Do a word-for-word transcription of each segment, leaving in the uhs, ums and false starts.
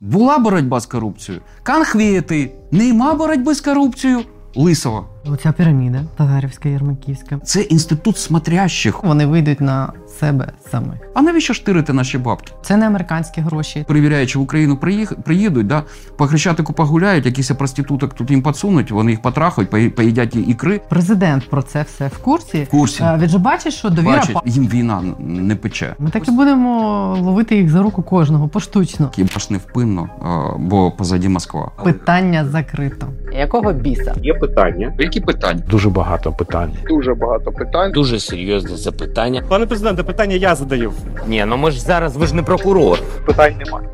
Була боротьба з корупцією – Канхвієти. Нема боротьби з корупцією – Лисова. Оця піраміда Татарівська, Єрмаківська. Це інститут смотрящих. Вони вийдуть на себе самих. А навіщо штирити наші бабки? Це не американські гроші. Перевіряючи, в Україну приїх... приїдуть, да? По Хрещатику погуляють, якісь проституток тут їм підсунуть, вони їх потрахують, поїдять ікри. Президент про це все в курсі. В курсі. А, він же бачить, що довіра... Бачить, їм війна не пече. Ми так і будемо ловити їх за руку кожного, поштучно. Єбаш невпинно, бо позаді Москва. Питання закрито. Якого біса? Є питання. Питань. Дуже багато питань. Дуже багато питань. Дуже серйозне запитання. Пане президенте, питання я задаю. Ні, ну ми ж зараз, ви ж не прокурор. Питань немає.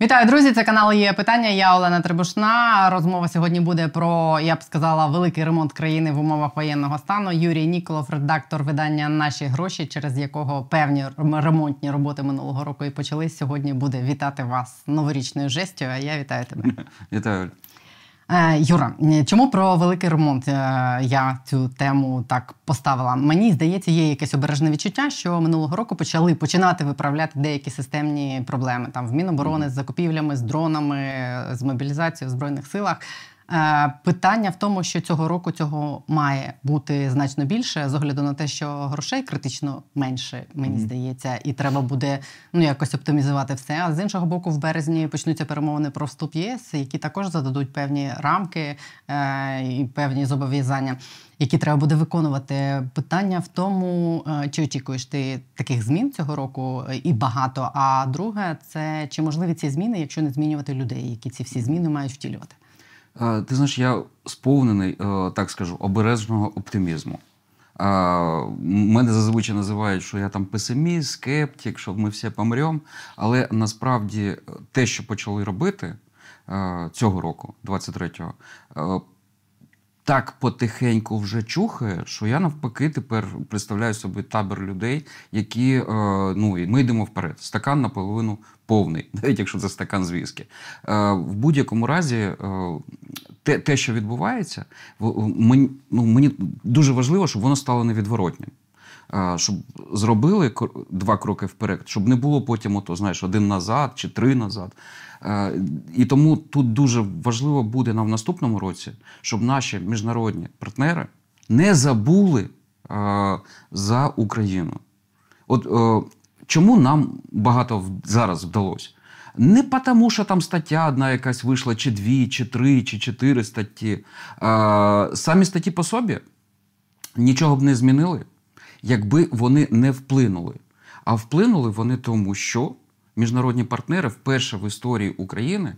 Вітаю, друзі! Це канал «Є питання», я Олена Трибушна. Розмова сьогодні буде про, я б сказала, великий ремонт країни в умовах воєнного стану. Юрій Ніколов, редактор видання «Наші гроші», через якого певні ремонтні роботи минулого року і почались, сьогодні буде вітати вас новорічною жестю, а я вітаю тебе. Вітаю, Оль. Юра, чому про великий ремонт я цю тему так поставила? Мені здається, є якесь обережне відчуття, що минулого року почали починати виправляти деякі системні проблеми. Там в Міноборони з закупівлями, з дронами, з мобілізацією в Збройних силах. Питання в тому, що цього року цього має бути значно більше, з огляду на те, що грошей критично менше, мені здається, і треба буде ну якось оптимізувати все. А з іншого боку, в березні почнуться перемовини про вступ ЄС, які також зададуть певні рамки е- і певні зобов'язання, які треба буде виконувати. Питання в тому, чи очікуєш ти таких змін цього року, і багато, а друге, це чи можливі ці зміни, якщо не змінювати людей, які ці всі зміни мають втілювати? Ти знаєш, я сповнений, так скажу, обережного оптимізму. Мене зазвичай називають, що я там песиміст, скептик, що ми всі помремо. Але насправді те, що почали робити цього року, двадцять третього, так потихеньку вже чухає, що я навпаки тепер представляю собі табір людей, які, ну, і ми йдемо вперед. Стакан наполовину повний, навіть якщо це стакан з віскі. В будь-якому разі, те, те що відбувається, мені, ну, мені дуже важливо, щоб воно стало невідворотнім. Щоб зробили два кроки вперед, щоб не було потім ото, знаєш, один назад чи три назад. І тому тут дуже важливо буде нам в наступному році, щоб наші міжнародні партнери не забули за Україну. От чому нам багато зараз вдалося? Не тому, що там стаття одна якась вийшла, чи дві, чи три, чи чотири статті. Самі статті по собі нічого б не змінили, якби вони не вплинули. А вплинули вони тому, що міжнародні партнери вперше в історії України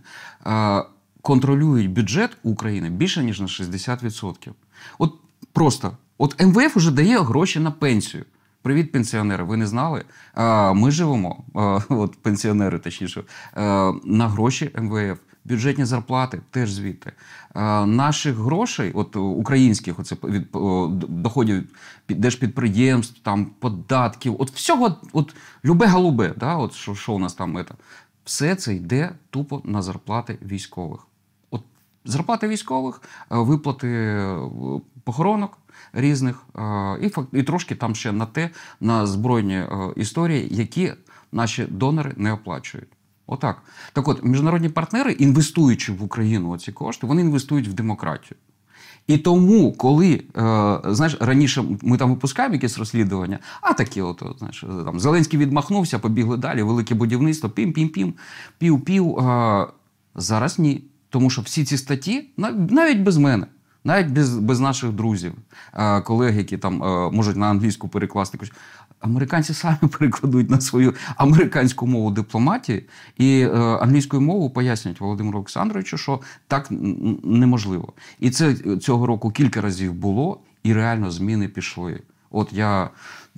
контролюють бюджет України більше, ніж на шістдесят відсотків. От просто. От ем ве еф вже дає гроші на пенсію. Привіт, пенсіонери, ви не знали? Ми живемо, от пенсіонери точніше, на гроші ем ве еф. Бюджетні зарплати теж звідти. Наших грошей, от українських, оце від доходів держпідприємств, там податків, от всього, от любе-голубе, да, от що, що у нас там це, все це йде тупо на зарплати військових. От зарплати військових, виплати похоронок різних і і трошки там ще на те, на збройні історії, які наші донори не оплачують. Отак. Так от, міжнародні партнери, інвестуючи в Україну оці кошти, вони інвестують в демократію. І тому, коли, е, знаєш, раніше ми там випускаємо якісь розслідування, а такі от, знаєш, там Зеленський відмахнувся, побігли далі, велике будівництво, пім-пім-пім, пів-пів. Е, зараз ні. Тому що всі ці статті, навіть без мене, навіть без, без наших друзів, е, колег, які там е, можуть на англійську перекласти, американці самі перекладуть на свою американську мову дипломатії і е, англійською мовою пояснюють Володимиру Олександровичу, що так неможливо. І це цього року кілька разів було, і реально зміни пішли. От я...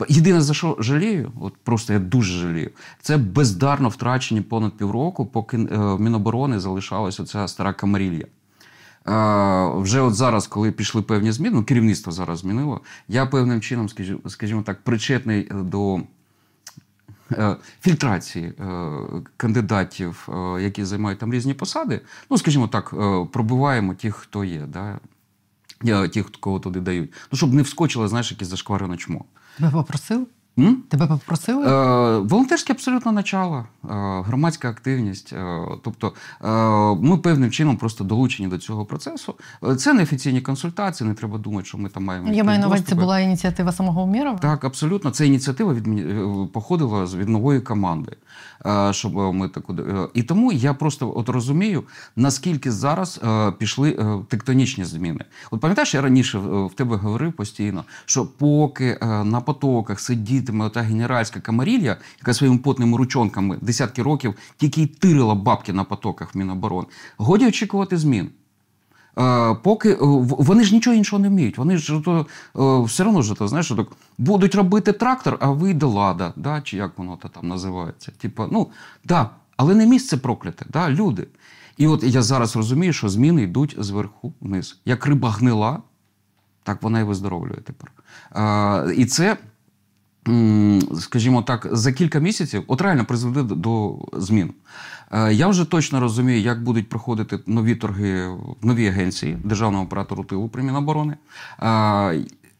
Єдине, за що жалію, от просто я дуже жалію, це бездарно втрачені понад півроку, поки в Міноборони залишалася ця стара камарилья. Uh, вже от зараз, коли пішли певні зміни, ну, керівництво зараз змінило, я певним чином, скажімо, скажімо так, причетний до uh, фільтрації uh, кандидатів, uh, які займають там різні посади. Ну, скажімо так, uh, пробиваємо тих, хто є, да? uh, тих, кого туди дають. Ну, щоб не вскочило, знаєш, якесь зашкварене чмо. Ви попросили? М? Тебе попросили? Е, волонтерське абсолютно начало, е, громадська активність. Е, тобто е, ми певним чином просто долучені до цього процесу. Це не офіційні консультації, не треба думати, що ми там маємо... Я маю на увазі, це була ініціатива самого Умєрова? Так, абсолютно. Ця ініціатива від, походила від нової команди. Е, щоб ми таку... е, і тому я просто от розумію, наскільки зараз е, пішли е, тектонічні зміни. От пам'ятаєш, я раніше в тебе говорив постійно, що поки е, на потоках сидіти ота генеральська камарилья, яка своїми потними ручонками десятки років тільки й тирила бабки на потоках в Міноборони, годі очікувати змін. Е, поки вони ж нічого іншого не вміють. Вони ж то, е, все одно ж то, знаєш, так, будуть робити трактор, а вийде лада, да? Чи як воно там називається. Типа, ну, да, але не місце прокляте, да? Люди. І от я зараз розумію, що зміни йдуть зверху вниз. Як риба гнила, так вона і виздоровлює тепер. Е, і це... скажімо так, за кілька місяців, от реально призведе до змін. Я вже точно розумію, як будуть проходити нові торги, нові агенції державного оператору тилу при Міноборони.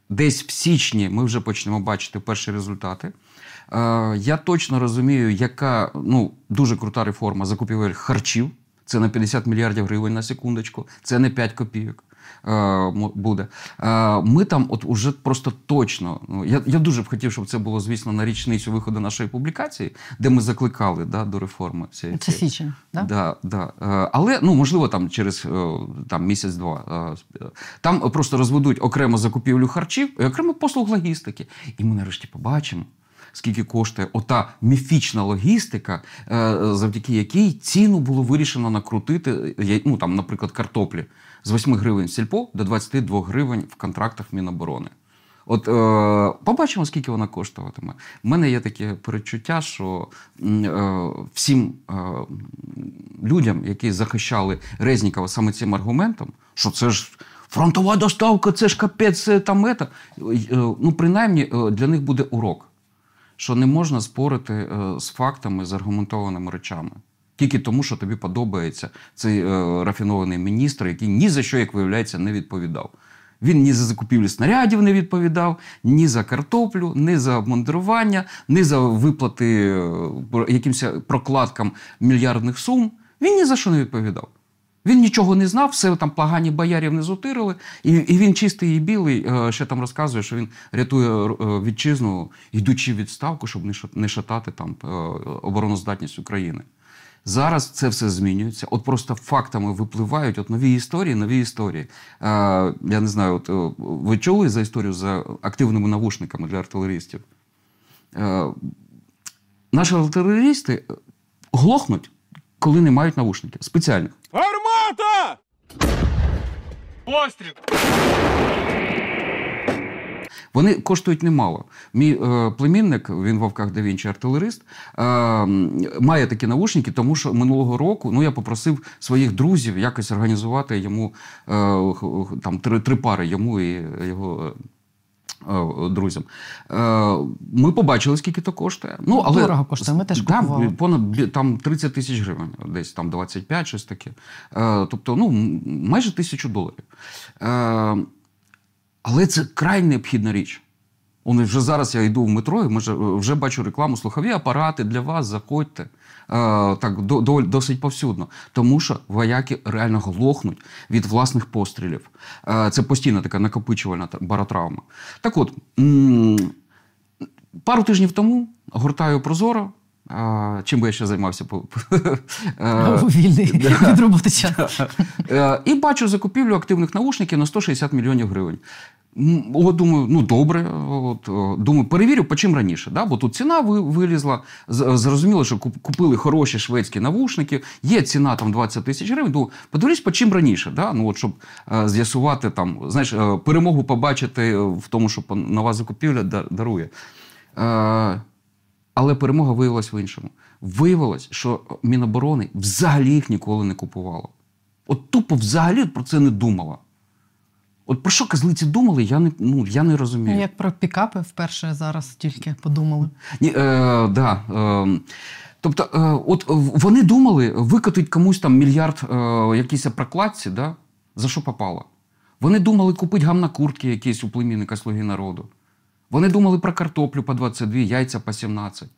Десь в січні ми вже почнемо бачити перші результати. Я точно розумію, яка, ну, дуже крута реформа закупівель харчів. Це на п'ятдесят мільярдів гривень на секундочку. Це не п'ять копійок. Буде. Ми там от уже просто точно, ну, я, я дуже б хотів, щоб це було, звісно, на річницю виходу нашої публікації, де ми закликали, да, до реформи. Цієї. Це січень, так? Да? Да, да. Але, ну, можливо, там через там, місяць-два. Там просто розведуть окремо закупівлю харчів і окремо послуг логістики. І ми нарешті побачимо, скільки коштує ота міфічна логістика, завдяки якій ціну було вирішено накрутити, ну, там, наприклад, картоплі з восьми гривень в сільпо до двадцяти двох гривень в контрактах Міноборони. От е, побачимо, скільки вона коштуватиме. У мене є таке передчуття, що е, всім е, людям, які захищали Резнікова саме цим аргументом, що це ж фронтова доставка, це ж капець, це там ета, ну, принаймні, для них буде урок, що не можна спорити з фактами, з аргументованими речами. Тільки тому, що тобі подобається цей е, рафінований міністр, який ні за що, як виявляється, не відповідав. Він ні за закупівлі снарядів не відповідав, ні за картоплю, ні за обмундирування, ні за виплати е, якимось прокладкам мільярдних сум. Він ні за що не відповідав. Він нічого не знав, все там погані боярів не зутирили, і, і він чистий і білий, е, ще там розказує, що він рятує е, вітчизну, йдучи в відставку, щоб не шатати там е, обороноздатність України. Зараз це все змінюється. От просто фактами випливають от нові історії, нові історії. Е, я не знаю, от, ви чули за історію за активними навушниками для артилерістів? Е, наші артилерісти глохнуть, коли не мають навушників. Спеціально. Гармата! Постріл! Вони коштують немало. Мій е, племінник, він в Вовках да Вінчі артилерист, е, має такі навушники, тому що минулого року, ну, я попросив своїх друзів якось організувати йому е, там три, три пари йому і його е, друзям. Е, ми побачили, скільки то коштує. Ну, але дорого коштує, ми теж купували. Там, понад там тридцять тисяч гривень, десь там двадцять п'ять, щось таке. Е, тобто, ну, майже тисячу доларів. Е, Але це край необхідна річ. Вони вже зараз я йду в метро і вже, вже бачу рекламу, слухові апарати для вас, заходьте. Е, так, до, до, досить повсюдно. Тому що вояки реально глохнуть від власних пострілів. Е, це постійна така накопичувальна баротравма. Так от, м- пару тижнів тому гортаю «Прозоро». А, чим би я ще займався? Вільний від роботи час. І бачу закупівлю активних навушників на сто шістдесят мільйонів гривень. О, думаю, ну добре. От, думаю, перевірю, по чим раніше. Да? Бо тут ціна вилізла. Зрозуміло, що купили хороші шведські навушники. Є ціна там двадцять тисяч гривень. Думаю, подивлюсь, по чим раніше. Да? Ну, от, щоб е, з'ясувати, там, знаєш, е, перемогу побачити в тому, що нова закупівля дарує. Е, Але перемога виявилась в іншому. Виявилось, що Міноборони взагалі їх ніколи не купувало. От тупо взагалі про це не думала. От про що козлиці думали, я не, ну, я не розумію. Ну, як про пікапи вперше зараз тільки подумали. Ні, е, да, е, тобто, е, от вони думали, викотить комусь там мільярд е, якісь прокладці, да, за що попало. Вони думали купити гамна-куртки якісь у племінника «Слуги народу». Вони думали про картоплю по двадцять два, яйця по сімнадцять.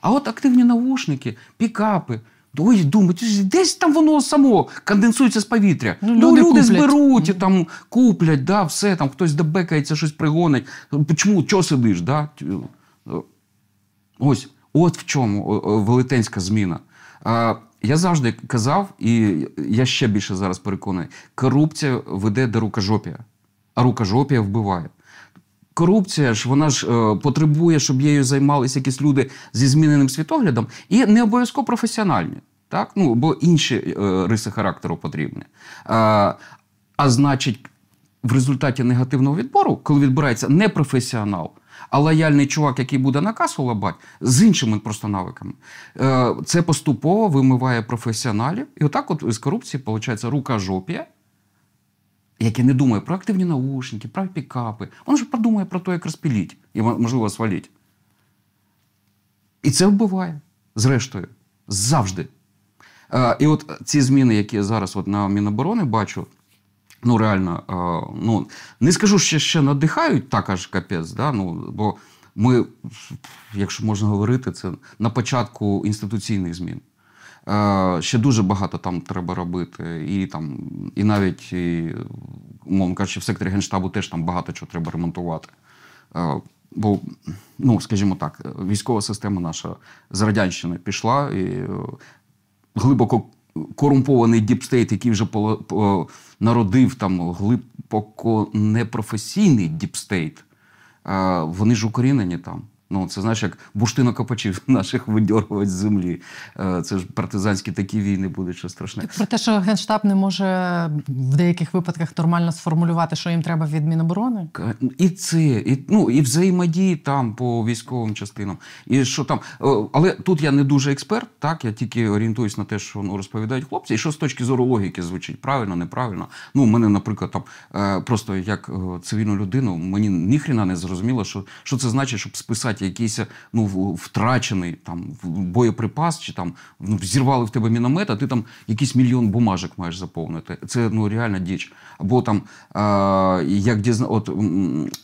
А от активні навушники, пікапи, ой, думають, десь там воно само конденсується з повітря. Ну, люди, люди зберуть, і там, куплять, да, все, там, хтось добекається, щось пригонить. Чому, чого сидиш? Да? Ось, от в чому велетенська зміна. Я завжди казав, і я ще більше зараз переконаний, корупція веде до рукожопія, а рукожопія вбиває. Корупція ж, вона ж е, потребує, щоб її займалися якісь люди зі зміненим світоглядом, і не обов'язково професіональні, так? Ну, бо інші е, риси характеру потрібні. Е, а значить, в результаті негативного відбору, коли відбирається не професіонал, а лояльний чувак, який буде на касу лабати, з іншими просто навиками, е, це поступово вимиває професіоналів. І отак от із корупції, виходить, рукожопія, яке не думає про активні наушники, про пікапи. Воно ж продумає про те, як розпіліть і, можливо, сваліть. І це вбиває, зрештою, завжди. Е, і от ці зміни, які я зараз от на Міноборони бачу, ну реально, е, ну, не скажу, що ще надихають, так аж капець, да? Ну, бо ми, якщо можна говорити, це на початку інституційних змін. Ще дуже багато там треба робити. І, там, і навіть, і, умовно кажучи, в секторі Генштабу теж там багато чого треба ремонтувати. Бо, ну, скажімо так, військова система наша з Радянщини пішла, і глибоко корумпований діпстейт, який вже народив там глибоко непрофесійний діпстейт, вони ж укорінені там. Ну, це, знаєш, як бурштинокопачів наших видьоргувати з землі. Це ж партизанські такі війни будуть, що страшне. Так про те, що Генштаб не може в деяких випадках нормально сформулювати, що їм треба від Міноборони? І це, і, ну, і взаємодії там по військовим частинам. І що там. Але тут я не дуже експерт, так? Я тільки орієнтуюсь на те, що ну, розповідають хлопці. І що з точки зору логіки звучить? Правильно, неправильно? Ну, у мене, наприклад, там, просто як цивільну людину, мені ніхрена не зрозуміло, що, що це значить, щоб списати якийсь ну, втрачений там, боєприпас, чи там ну, зірвали в тебе міномет, а ти там якийсь мільйон бумажок маєш заповнити. Це ну, реальна діч. Або там, е- як дізна... От,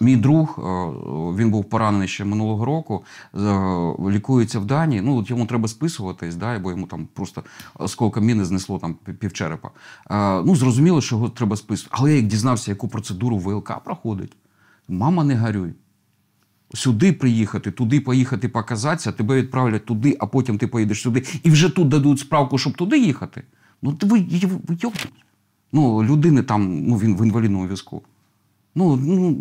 мій друг, е- він був поранений ще минулого року, е- лікується в Данії, ну, от йому треба списуватись, да, бо йому там просто осколка міни знесло там, півчерепа. Е- ну, зрозуміло, що його треба списувати. Але я як дізнався, яку процедуру ВЛК проходить, мама не горюй. Сюди приїхати, туди поїхати показатися, тебе відправлять туди, а потім ти поїдеш сюди. І вже тут дадуть справку, щоб туди їхати. Ну, ти ви, ви ну, людини там, ну, він в інвалідному візку. Ну, ну,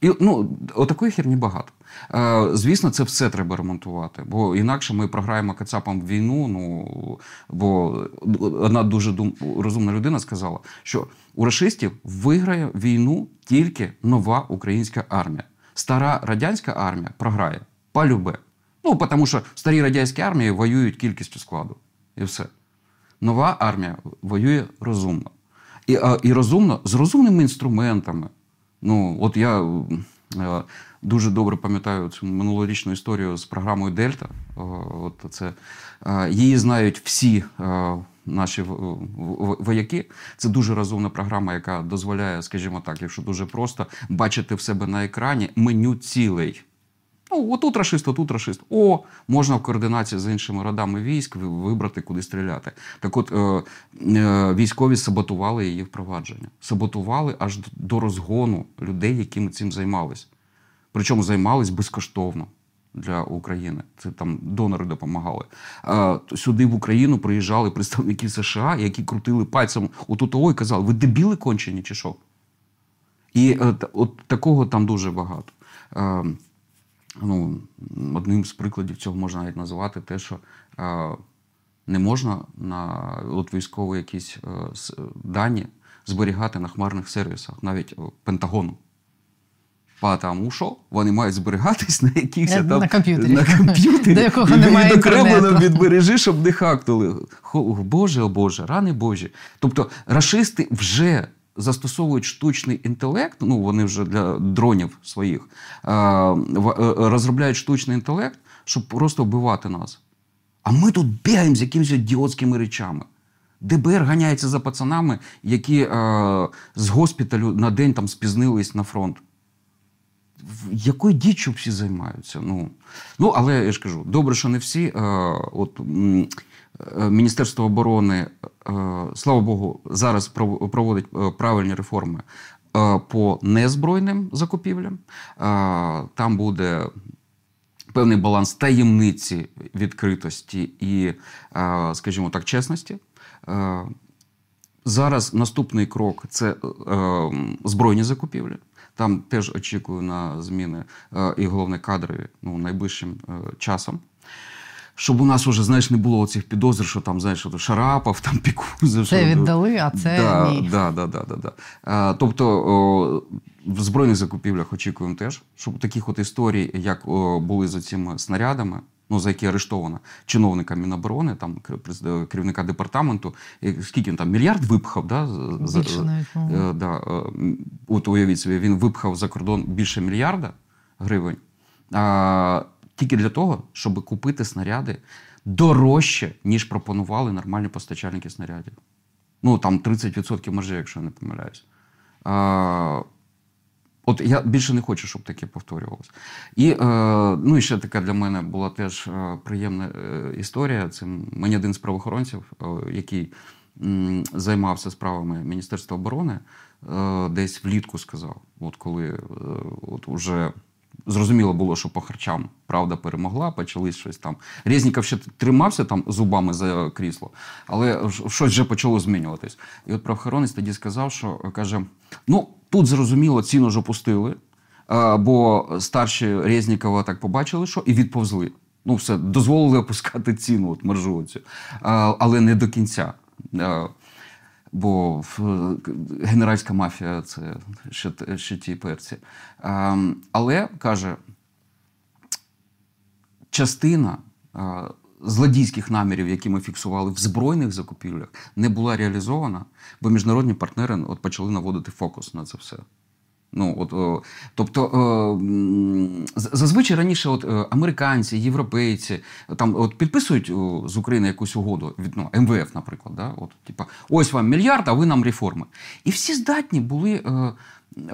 і, ну, отакої херні багато. Е, звісно, це все треба ремонтувати, бо інакше ми програємо кацапам війну, ну, бо одна дуже дум... розумна людина сказала, що у рашистів виграє війну тільки нова українська армія. Стара радянська армія програє. Палюбе. Ну, тому що в старій радянській армії воюють кількістю складу. І все. Нова армія воює розумно. І, а, і розумно з розумними інструментами. Ну, от я е, дуже добре пам'ятаю цю минулорічну історію з програмою «Дельта». От це, е, її знають всі е, наші вояки. Це дуже розумна програма, яка дозволяє, скажімо так, якщо дуже просто, бачити в себе на екрані меню цілей. Ну, отут рашист, отут рашист. О, можна в координації з іншими родами військ вибрати, куди стріляти. Так от, е- е- військові саботували її впровадження. Саботували аж до розгону людей, якими цим займались. Причому займались безкоштовно для України. Це там донори допомагали. А, сюди в Україну приїжджали представники США, які крутили пальцем отутого і казали, ви дебіли кончені чи що? І от, от такого там дуже багато. А, ну, одним з прикладів цього можна навіть називати те, що а, не можна на от військові якісь а, дані зберігати на хмарних сервісах, навіть Пентагону. Тому що вони мають зберігатись на якихось там... На комп'ютері. На комп'ютері. До якого немає інтернету. І відокремлено відбережи, щоб не хакнули. Боже, о Боже, рани Божі. Тобто рашисти вже застосовують штучний інтелект, ну вони вже для дронів своїх, розробляють штучний інтелект, щоб просто вбивати нас. А ми тут бігаємо з якимись ідіотськими речами. ДБР ганяється за пацанами, які з госпіталю на день там спізнились на фронт. якою діччю всі займаються? Ну, ну, але я ж кажу, добре, що не всі. От Міністерство оборони, слава Богу, зараз проводить правильні реформи по незбройним закупівлям. Там буде певний баланс таємниці, відкритості і, скажімо так, чесності. Зараз наступний крок – це збройні закупівлі. Там теж очікую на зміни і, головне, кадрові, ну, найближчим часом. Щоб у нас вже, знаєш, не було цих підозр, що там, знаєш, шарапав, там пікузив. Це віддали, а це да, ні. Так, так, так, так. Тобто о, в збройних закупівлях очікуємо теж, щоб таких от історій, як о, були з цими снарядами, ну, за які арештовано чиновника Міноборони, там, керівника департаменту, скільки він там, мільярд випхав, да? Більше навіть. Е, да, е, от уявіть собі, він випхав за кордон більше мільярда гривень, а, тільки для того, щоб купити снаряди дорожче, ніж пропонували нормальні постачальники снарядів. Ну, там тридцять відсотків маржі, якщо я не помиляюсь. А, От я більше не хочу, щоб таке повторювалося. І, е, ну, і ще така для мене була теж приємна історія. Це мені один з правоохоронців, який м, займався справами Міністерства оборони, е, десь влітку сказав, от коли е, от уже зрозуміло було, що по харчам правда перемогла, почались щось там. Резніков ще тримався там зубами за крісло, але щось вже почало змінюватись. І от правоохоронець тоді сказав, що, каже, ну, тут, зрозуміло, ціну ж опустили, бо старші Резнікова так побачили, що і відповзли. Ну все, дозволили опускати ціну, от маржу цю, але не до кінця. Бо генеральська мафія – це ще, ще ті перці. Але, каже, частина злодійських намірів, які ми фіксували в збройних закупівлях, не була реалізована, бо міжнародні партнери от почали наводити фокус на це все. Ну, от, о, тобто, о, зазвичай раніше от, американці, європейці там, от, підписують о, з України якусь угоду, від, ну, ем ве еф, наприклад, да? От, типа, ось вам мільярд, а ви нам реформи. І всі здатні були, о,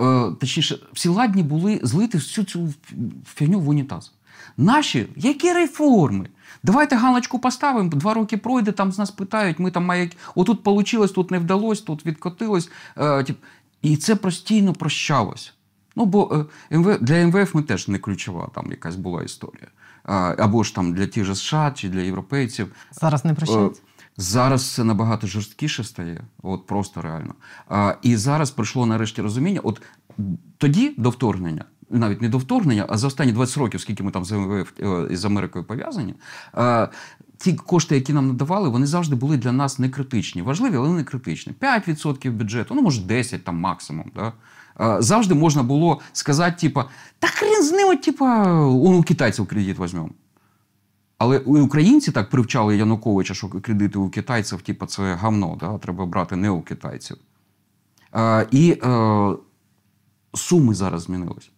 о, точніше, всі ладні були злити всю цю фігню в унітаз. Наші, які реформи? Давайте галочку поставимо, два роки пройде, там з нас питають, ми там має, отут вийшло, тут не вдалося, тут відкотилось. Е, тип, І це постійно прощалось. Ну, бо для ем ве еф ми теж не ключова там якась була історія. Або ж там для тих же США чи для європейців. Зараз не прощається? Зараз це набагато жорсткіше стає. От просто реально. І зараз прийшло нарешті розуміння. От тоді до вторгнення, навіть не до вторгнення, а за останні двадцять років, скільки ми там з ем ве еф і з Америкою пов'язані, ті кошти, які нам надавали, вони завжди були для нас не критичні. Важливі, але не критичні. п'ять відсотків бюджету, ну, може, десять там максимум. Да? Завжди можна було сказати, типа, та хрен з ним, типа, у китайців кредит візьмемо. Але українці так привчали Януковича, що кредити у китайців, типа, це гавно, да? Треба брати не у китайців. І суми зараз змінились.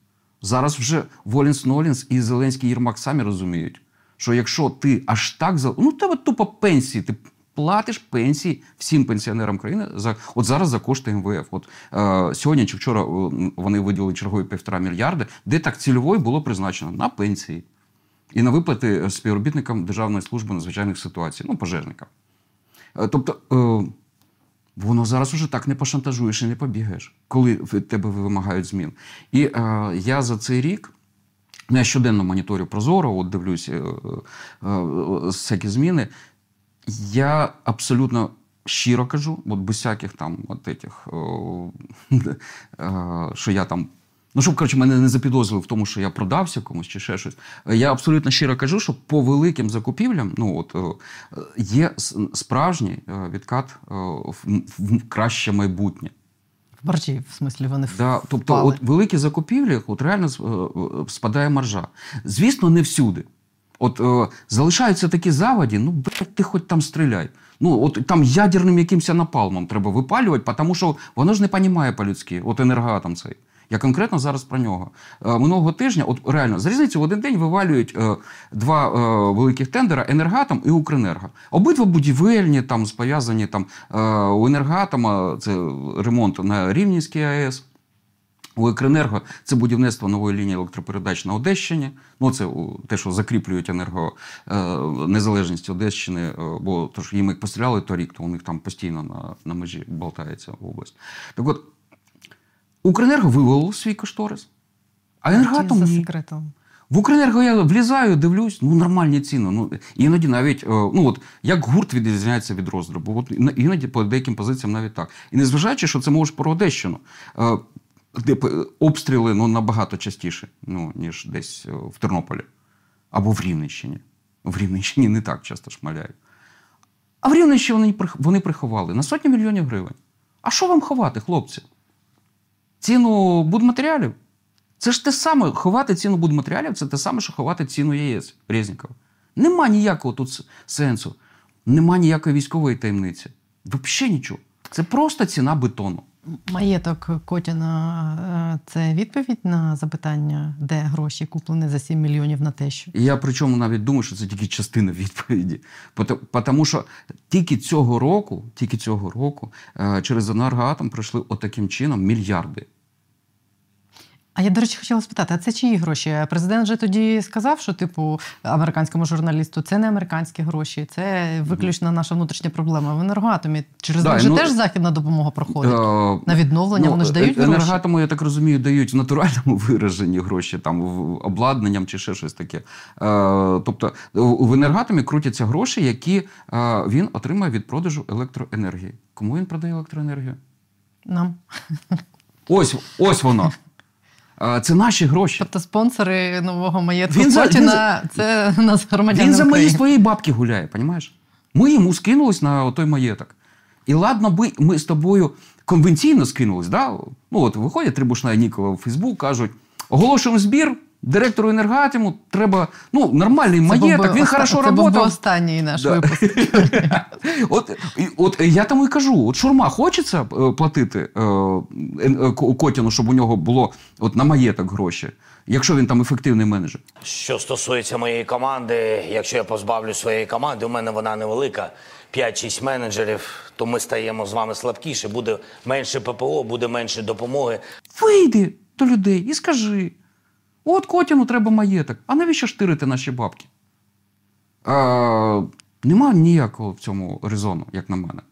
Зараз вже Волінс-Нолінс і Зеленський і Єрмак самі розуміють, що якщо ти аж так... Ну, тебе тупо пенсії. Ти платиш пенсії всім пенсіонерам країни за, от зараз за кошти ем ве еф. От е, сьогодні чи вчора вони виділили чергові півтора мільярда, де так цільовою було призначено на пенсії і на виплати співробітникам Державної служби надзвичайних ситуацій, ну, пожежникам. Е, тобто, е, воно зараз уже так не пошантажуєш і не побігаєш, коли від тебе вимагають змін. І е, я за цей рік... Я щоденно моніторю Прозоро, от дивлюсь е, е, всякі зміни. Я абсолютно щиро кажу, от без всяких там, от этих, е, е, що я там, ну, щоб, коротше, мене не запідозрили в тому, що я продався комусь чи ще щось. Я абсолютно щиро кажу, що по великим закупівлям, ну, от, е, є справжній відкат е, в, в краще майбутнє. Боржі, в смислі, вони да, впали. Тобто, от великі закупівлі, от реально спадає маржа. Звісно, не всюди. От е, залишаються такі заводі, ну, блядь, ти хоч там стріляй. Ну, от там ядерним якимось напалмом треба випалювати, тому що воно ж не розуміє по-людськи. От енергоатом цей. Я конкретно зараз про нього. Е, минулого тижня, от реально, за різницю в один день вивалюють е, два е, великих тендера «Енергоатом» і «Укренерго». Обидва будівельні, там, пов'язані там, е, у «Енергоатома», це ремонт на Рівненській АЕС, У Укренерго це будівництво нової лінії електропередач на Одещині. Ну, це те, що закріплюють енерго незалежність Одещини, бо тож їм як постріляли торік, то у них там постійно на, на межі болтається область. Так от, Укренерго вивело свій кошторис, а Енергоатом ні. В Укренерго я влізаю, дивлюсь, ну нормальні ціни. Ну, іноді навіть, ну от, як гурт відрізняється від роздробу. От, іноді по деяким позиціям навіть так. І незважаючи, що це може про Одещину, де обстріли ну, набагато частіше, ну, ніж десь в Тернополі. Або в Рівненщині. В Рівненщині не так часто шмаляють. А в Рівненщині вони приховали на сотні мільйонів гривень. А що вам ховати, хлопці? Ціну будматеріалів? Це ж те саме, ховати ціну будматеріалів, це те саме, що ховати ціну ЄС Резнікова. Нема ніякого тут сенсу. Нема ніякої військової таємниці. Взагалі нічого. Це просто ціна бетону. Маєток Котіна – це відповідь на запитання, де гроші куплені за сім мільйонів на те, що… Я причому навіть думаю, що це тільки частина відповіді. Тому що тільки цього року, тільки цього року через Енергоатом пройшли отаким чином мільярди. А я, до речі, хотіла спитати, а це чиї гроші? Президент же тоді сказав, що, типу, американському журналісту, це не американські гроші, це виключно наша внутрішня проблема в Енергоатомі. Через да, них же ну, теж західна допомога проходить? Е, на відновлення ну, вони ж дають гроші? Енергоатому, я так розумію, дають в натуральному вираженні гроші, там, в обладнанням чи ще щось таке. Е, тобто, в Енергоатомі крутяться гроші, які е, він отримає від продажу електроенергії. Кому він продає електроенергію? Нам. Ось, ось воно. Це наші гроші. Тобто спонсори нового маєтку Котіна – це нас громадяни Він за мої свої бабки гуляє, розумієш? Ми йому скинулись на той маєток. І ладно би ми з тобою конвенційно скинулись, да? Ну от виходять Трибушна і Ніколов у Фейсбук, кажуть, оголошуємо збір, директору Енергоатому треба, ну, нормальний це маєток, був, він оста... хорошо працював. Це работав. Був би останній наш да. випуск. от, от я тому і кажу, от шурма хочеться платити е, Котіну, щоб у нього було от, на маєток гроші, якщо він там ефективний менеджер. Що стосується моєї команди, якщо я позбавлю своєї команди, у мене вона невелика, п'ять-шість менеджерів, то ми стаємо з вами слабкіше, буде менше ППО, буде менше допомоги. Вийди до людей і скажи. От Котіну треба маєток. А навіщо штирити наші бабки? Е, нема ніякого в цьому резону, як на мене.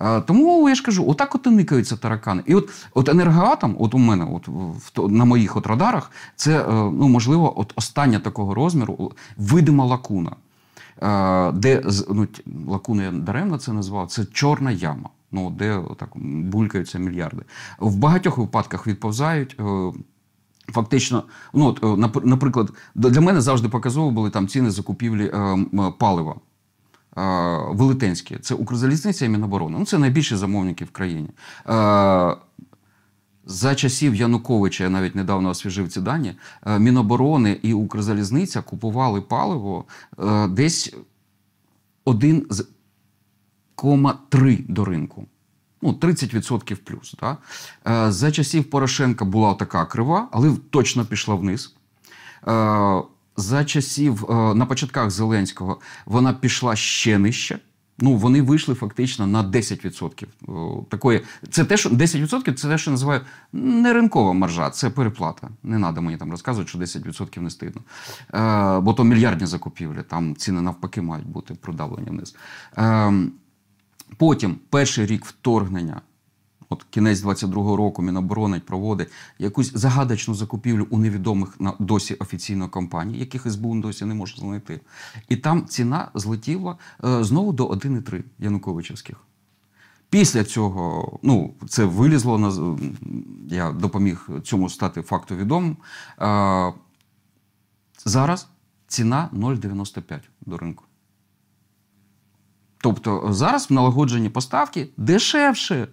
Е, тому, я ж кажу, отак от і никаються таракани. І от, от Енергоатом, от у мене, от, в, на моїх от радарах, це, е, ну, можливо, от остання такого розміру видима лакуна. Е, де, ну, лакуна я даремно це назвав, це чорна яма. Ну, де так булькаються мільярди. В багатьох випадках відповзають... Е, Фактично, ну от, наприклад, для мене завжди показово були там ціни закупівлі е, палива е, велетенські. Це Укрзалізниця і Міноборони. Ну, це найбільші замовники в країні. Е, за часів Януковича, я навіть недавно освіжив ці дані, е, Міноборони і Укрзалізниця купували паливо е, десь один кома три до ринку. Ну, тридцять відсотків плюс. Да? За часів Порошенка була така крива, але точно пішла вниз. За часів, на початках Зеленського, вона пішла ще нижче. Ну, вони вийшли фактично на десять відсотків. Такої. Це те, що десять відсотків це те, що називаю не ринкова маржа, це переплата. Не треба мені там розказувати, що десять відсотків не стидно. Бо то мільярдні закупівлі, там ціни навпаки мають бути продавлені вниз. Потім, перший рік вторгнення, от кінець двадцять другого року Міноборони проводить якусь загадочну закупівлю у невідомих на досі офіційно компаній, яких СБУ досі не може знайти. І там ціна злетіла е, знову до один кома три януковичівських. Після цього, ну, це вилізло, на, я допоміг цьому стати факту відомим. Е, зараз ціна нуль кома дев'яносто п'ять до ринку. Тобто зараз налагоджені поставки дешевше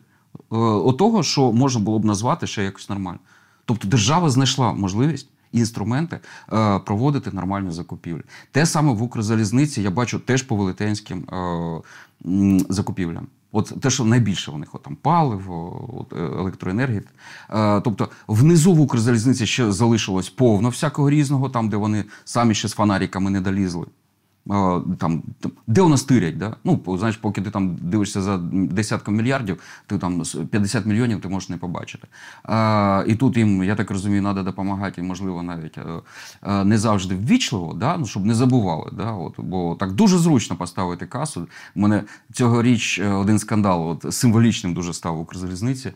того, що можна було б назвати ще якось нормально. Тобто держава знайшла можливість і інструменти проводити нормальні закупівлі. Те саме в Укрзалізниці я бачу теж по велетенським закупівлям. От те, що найбільше у них, от там паливо, от електроенергія. Е, тобто внизу в Укрзалізниці ще залишилось повно всякого різного, там, де вони самі ще з фонариками не долізли. там, де у нас тирять, да? Ну, знаєш, поки ти там дивишся за десятком мільярдів, ти там п'ятдесят мільйонів ти можеш не побачити. А, і тут їм, я так розумію, треба допомагати, можливо, навіть не завжди ввічливо, да? Ну, щоб не забували. Да? От, бо так дуже зручно поставити касу. У мене цьогоріч один скандал от, символічним дуже став в Укрзалізниці.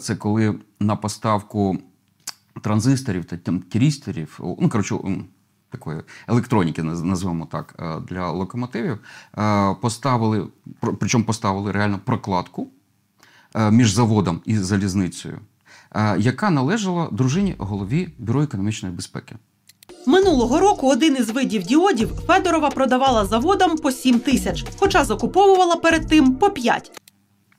Це коли на поставку транзисторів та тірісторів, ну, коротше, такої електроніки, назвемо так, для локомотивів, поставили, причому поставили реально прокладку між заводом і залізницею, яка належала дружині голові Бюро економічної безпеки. Минулого року один із видів діодів Федорова продавала заводам по сім тисяч, хоча закуповувала перед тим по п'ять.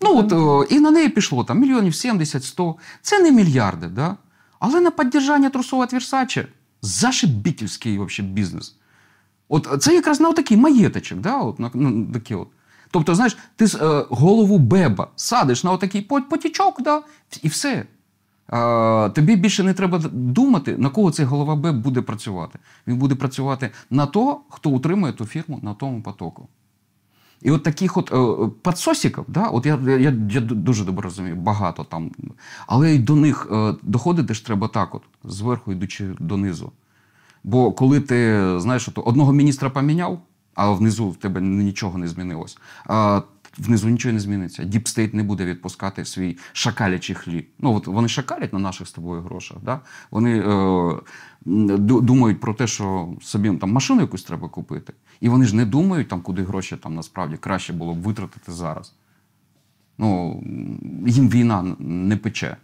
Ну от, о, і на неї пішло там мільйонів сімдесят-сто. Це не мільярди, да? Але на підтримання Трусова Версаче зашибітельський вообще бізнес. От це якраз на такий маєточок, да, от на, на такі от. Тобто, знаєш, ти е, голову беба садиш на отакий потічок, да, і все. Е, тобі більше не треба думати, на кого цей голова беб буде працювати. Він буде працювати на того, хто утримує ту фірму на тому потоку. І от таких от е, підсосиків, да, от я, я, я дуже добре розумію, багато там. Але й до них е, доходити ж треба так от, зверху йдучи донизу. Бо коли ти, знаєш, от, одного міністра поміняв, а внизу в тебе нічого не змінилось, а внизу нічого не зміниться. Діпстейт не буде відпускати свій шакалячий хліб. Ну от вони шакалять на наших з тобою грошах, да? Вони е, думають про те, що собі там машину якусь треба купити. І вони ж не думають, там, куди гроші там, насправді краще було б витратити зараз. Ну, їм війна не пече.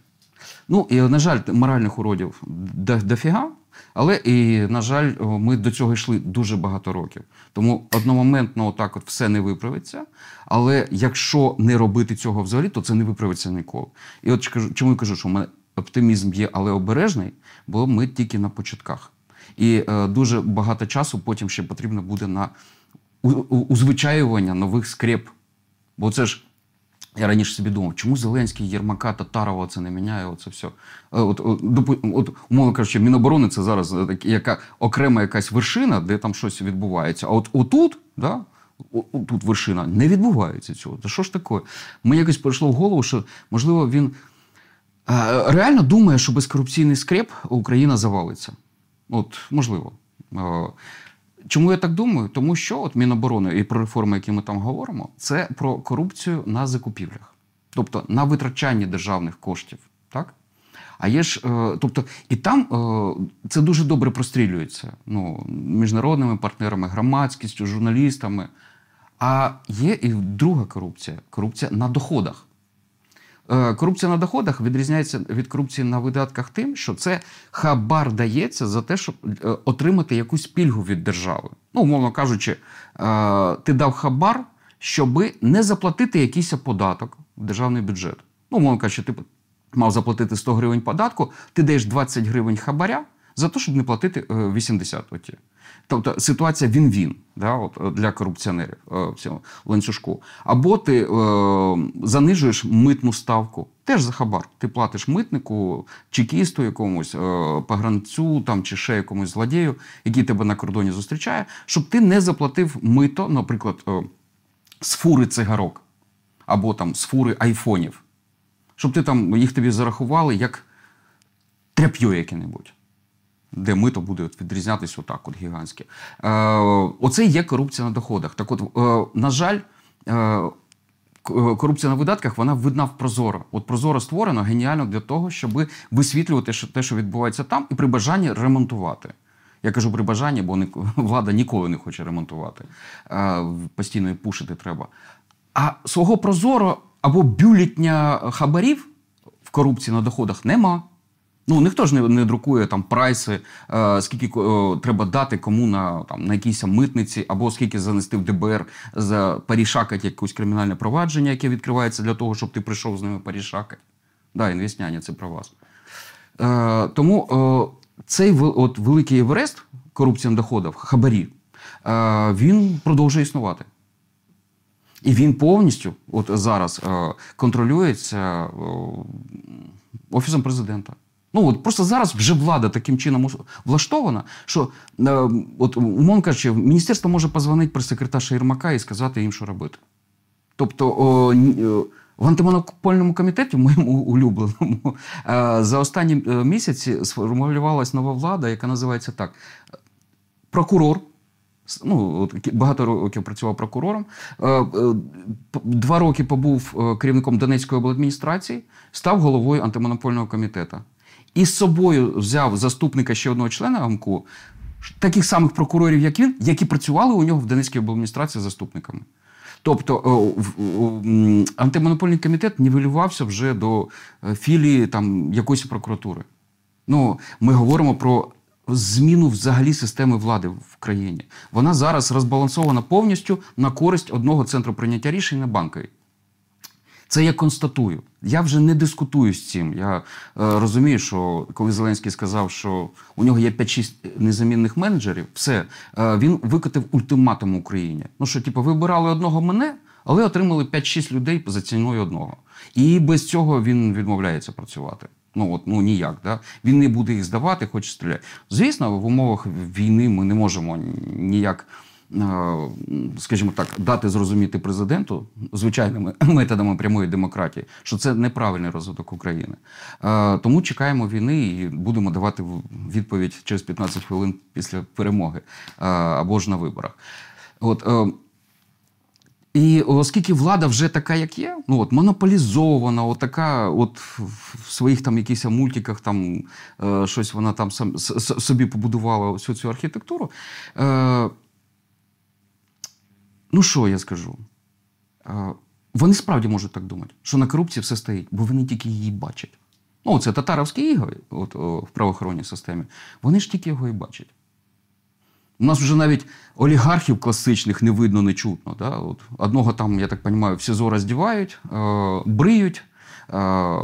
Ну, і, на жаль, моральних уродів дофіга, але, і, на жаль, ми до цього йшли дуже багато років. Тому одномоментно отак от все не виправиться, але якщо не робити цього взагалі, то це не виправиться ніколи. І от чому я кажу, що в мене оптимізм є, але обережний, бо ми тільки на початках. І е, дуже багато часу потім ще потрібно буде на узвичаювання нових скреп. Бо це ж, я раніше собі думав, чому Зеленський, Єрмака, Татарова це не міняє, оце все. От, от, от, умовно кажучи, Міноборони – це зараз яка, окрема якась вершина, де там щось відбувається. А от отут, да, отут вершина, не відбувається цього. Та що ж таке? Мені якось прийшло в голову, що, можливо, він е, реально думає, що без корупційний скреп Україна завалиться. От, можливо. Чому я так думаю? Тому що от Міноборони і про реформи, які ми там говоримо, це про корупцію на закупівлях. Тобто на витрачанні державних коштів. Так? А є ж, тобто, і там це дуже добре прострілюється. Ну, міжнародними партнерами, громадськістю, журналістами. А є і друга корупція. Корупція на доходах. Корупція на доходах відрізняється від корупції на видатках тим, що це хабар дається за те, щоб отримати якусь пільгу від держави. Ну, умовно кажучи, ти дав хабар, щоби не заплатити якийсь податок в державний бюджет. Ну, умовно кажучи, ти мав заплатити сто гривень податку, ти даєш двадцять гривень хабаря за те, щоб не платити вісімдесят. Оті. Тобто ситуація він-він, да, от, для корупціонерів в цьому ланцюжку. Або ти е, занижуєш митну ставку, теж за хабар. Ти платиш митнику, чекісту якомусь, е, погранцю там, чи ще якомусь злодію, який тебе на кордоні зустрічає, щоб ти не заплатив мито, наприклад, е, з фури цигарок або там, з фури айфонів. Щоб ти там, їх тобі зарахували як тряп'ю яке-небудь. Де мито буде відрізнятися отак от гігантське. Е, оце є корупція на доходах. Так от, е, на жаль, е, корупція на видатках, вона видна в Прозоро. От Прозоро створено геніально для того, щоб висвітлювати те, що відбувається там, і при бажанні ремонтувати. Я кажу при бажанні, бо влада ніколи не хоче ремонтувати. Е, постійно пушити треба. А свого Прозоро або бюлетня хабарів в корупції на доходах нема. Ну, ніхто ж не, не друкує там прайси, е, скільки е, треба дати кому на, там, на якійсь митниці, або скільки занести в ДБР за порішакать якесь кримінальне провадження, яке відкривається для того, щоб ти прийшов з ними порішакать. Да, інвесняня, це про вас. Е, тому е, цей от, великий Еверест корупції на доходах, хабарі, е, він продовжує існувати. І він повністю от зараз е, контролюється е, Офісом президента. Ну, от просто зараз вже влада таким чином влаштована, що, е, от, умовно кажучи, міністерство може позвонити прес-секретарша Єрмака і сказати їм, що робити. Тобто, о, в антимонопольному комітеті, моєму улюбленому, е, за останні місяці сформулювалася нова влада, яка називається так. Прокурор, ну, багато років працював прокурором, два роки побув керівником Донецької обладміністрації, став головою антимонопольного комітету. І з собою взяв заступника ще одного члена АМКУ, таких самих прокурорів, як він, які працювали у нього в Донецькій обладміністрації заступниками. Тобто антимонопольний комітет нівелювався вже до філії там, якоїсь прокуратури. Ну, ми говоримо про зміну взагалі системи влади в країні. Вона зараз розбалансована повністю на користь одного центру прийняття рішень на банковій. Це я констатую. Я вже не дискутую з цим. Я е, розумію, що коли Зеленський сказав, що у нього є п'ять-шість незамінних менеджерів, все, е, він викотив ультиматум Україні. Ну що, типу, вибирали одного мене, але отримали п'ять-шість людей за ціною одного. І без цього він відмовляється працювати. Ну, от, ну ніяк, да? Він не буде їх здавати, хоче стріляти. Звісно, в умовах війни ми не можемо ніяк, скажімо так, дати зрозуміти президенту звичайними методами прямої демократії, що це неправильний розвиток України. Тому чекаємо війни і будемо давати відповідь через п'ятнадцять хвилин після перемоги або ж на виборах. От, і оскільки влада вже така, як є, ну от монополізована, от така, от в своїх там якихось мультиках там е, щось вона там сам, с, собі побудувала всю цю архітектуру. Е, ну що я скажу? Е, вони справді можуть так думати, що на корупції все стоїть, бо вони тільки її бачать. Ну це татаровські ігри от, о, в правоохоронній системі, вони ж тільки його і бачать. У нас вже навіть олігархів класичних не видно, не чутно. Да? От одного там, я так розумію, в СІЗО роздівають, е, бриють, е,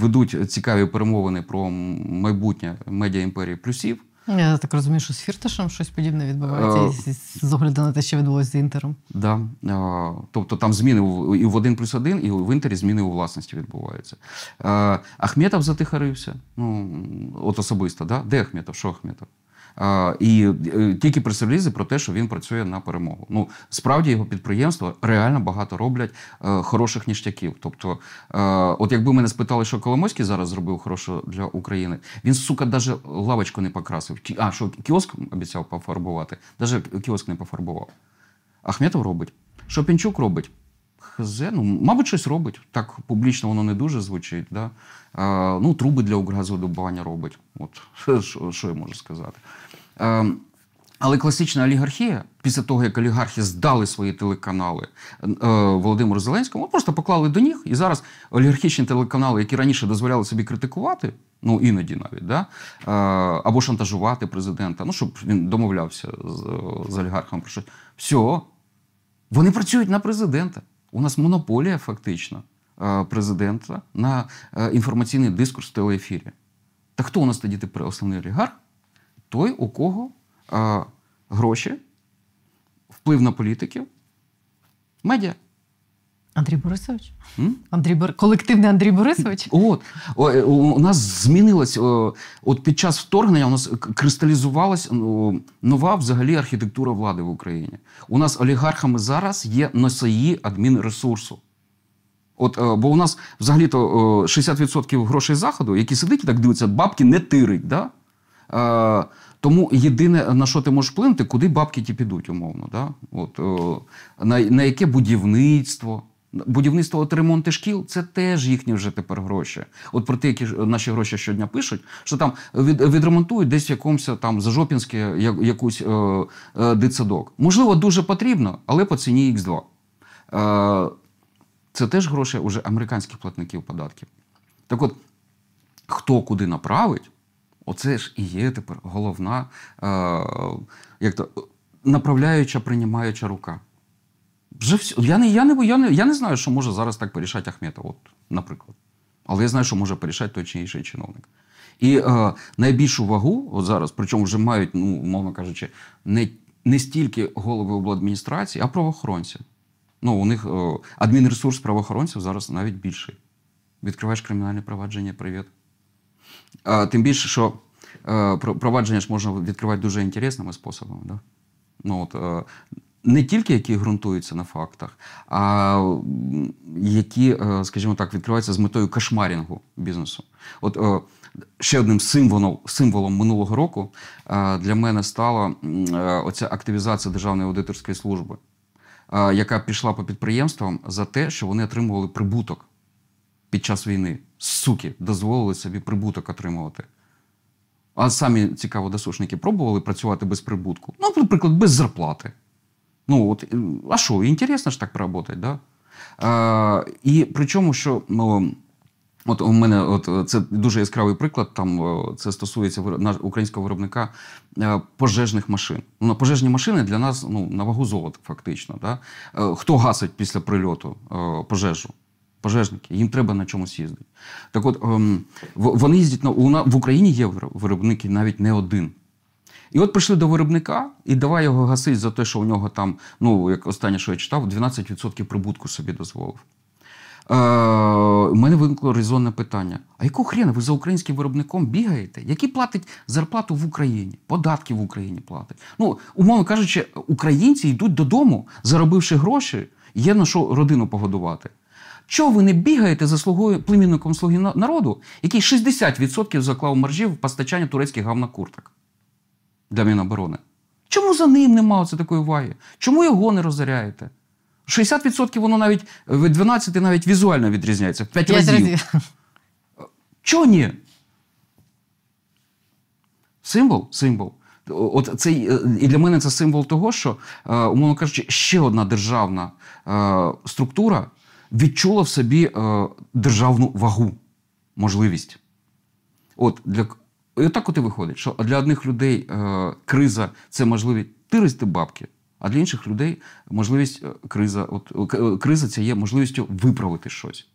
ведуть цікаві перемовини про майбутнє медіаімперії плюсів. Я так розумію, що з Фірташем щось подібне відбувається, е, з огляду на те, що відбулося з Інтером. Так. Да. Е, тобто там зміни і в один плюс один, і в Інтері зміни у власності відбуваються. Е, Ахметов затихарився. Ну, от особисто, да? Де Ахметов? Що Ахметов? Uh, і uh, тільки прес-релізи про те, що він працює на перемогу. Ну, справді, його підприємства реально багато роблять uh, хороших ніштяків. Тобто, uh, от якби мене спитали, що Коломойський зараз зробив хороше для України, він, сука, навіть лавочку не покрасив. А, що кіоск обіцяв пофарбувати? Навіть кіоск не пофарбував. Ахметов робить. Що Пінчук робить? Хз, ну, мабуть, щось робить. Так публічно воно не дуже звучить. Да? А, ну, труби для Укргазвидобування робить. От, що, що я можу сказати. А, але класична олігархія, після того, як олігархи здали свої телеканали а, Володимиру Зеленському, просто поклали до ніг, і зараз олігархічні телеканали, які раніше дозволяли собі критикувати, ну, іноді навіть, да? а, або шантажувати президента, ну, щоб він домовлявся з, з олігархом про щось. Все, вони працюють на президента. У нас монополія, фактично, президента на інформаційний дискурс в телеефірі. Та хто у нас тоді тепер основний олігарх? Той, у кого а, гроші, вплив на політиків, медіа. Андрій Борисович? М? Андрій Бор... Колективний Андрій Борисович? От. О, у нас змінилось, о, от під час вторгнення у нас кристалізувалась о, нова взагалі архітектура влади в Україні. У нас олігархами зараз є носії адмінресурсу. От, о, бо у нас взагалі-то о, шістдесят відсотків грошей Заходу, які сидить і так дивиться, бабки не тирить, да? Е, тому єдине, на що ти можеш вплинути, куди бабки ті підуть, умовно, да? От, о, на, на яке будівництво. Будівництво та ремонти шкіл – це теж їхні вже тепер гроші. От про те, які наші гроші щодня пишуть, що там відремонтують десь якомусь там Зажопінське якусь е, е, дитсадок. Можливо, дуже потрібно, але по ціні ікс два. Е, це теж гроші вже американських платників податків. Так от, хто куди направить, оце ж і є тепер головна, е, як то, направляюча, приймаюча рука. Вже всі. Я, не, я, не, я, не, я не знаю, що може зараз так порішати Ахметов, от, наприклад. Але я знаю, що може порішати той чи інший чиновник. І е, найбільшу вагу от зараз, причому вже мають, ну, умовно кажучи, не, не стільки голови обладміністрації, а правоохоронці. Ну, у них е, адмінресурс правоохоронців зараз навіть більший. Відкриваєш кримінальне провадження, привіт. Тим більше, що провадження ж можна відкривати дуже інтересними способами. Да? Ну, от, не тільки які ґрунтуються на фактах, а які, скажімо так, відкриваються з метою кошмарінгу бізнесу. От ще одним символом, символом минулого року для мене стала оця активізація Державної аудиторської служби, яка пішла по підприємствам за те, що вони отримували прибуток під час війни. Суки, дозволили собі прибуток отримувати. А самі, цікаво, досушники пробували працювати без прибутку. Ну, наприклад, без зарплати. Ну, от, а що, інтересно ж так працювати, да? А, і причому, що, ну, от у мене, от, це дуже яскравий приклад, там, це стосується українського виробника пожежних машин. Ну, пожежні машини для нас, ну, на вагу золота, фактично, да? Хто гасить після прильоту пожежу? Пожежники, їм треба на чомусь їздити. Так от, вони їздять, на, в Україні є виробники, навіть не один. І от прийшли до виробника, і давай його гасить за те, що у нього там, ну, як останнє, що я читав, дванадцять відсотків прибутку собі дозволив. Е, у мене виникло резонне питання. А якого хрена ви за українським виробником бігаєте? Який платить зарплату в Україні? Податки в Україні платить? Ну, умовно кажучи, українці йдуть додому, заробивши гроші, є на що родину погодувати. Чого ви не бігаєте за слугою, племінником Слуги народу, який шістдесят відсотків заклав маржі в постачання турецьких гавнокурток для Міноборони? Чому за ним немає такої уваги? Чому його не розоряєте? шістдесят відсотків воно навіть від дванадцяти навіть візуально відрізняється. В п'ять разів. Чого ні? Символ? Символ. От це, і для мене це символ того, що, умовно кажучи, ще одна державна структура відчула в собі е, державну вагу, можливість. От, для, і отак от і виходить, що для одних людей е, криза – це можливість тирити бабки, а для інших людей можливість е, криза, от, е, криза – це є можливістю виправити щось.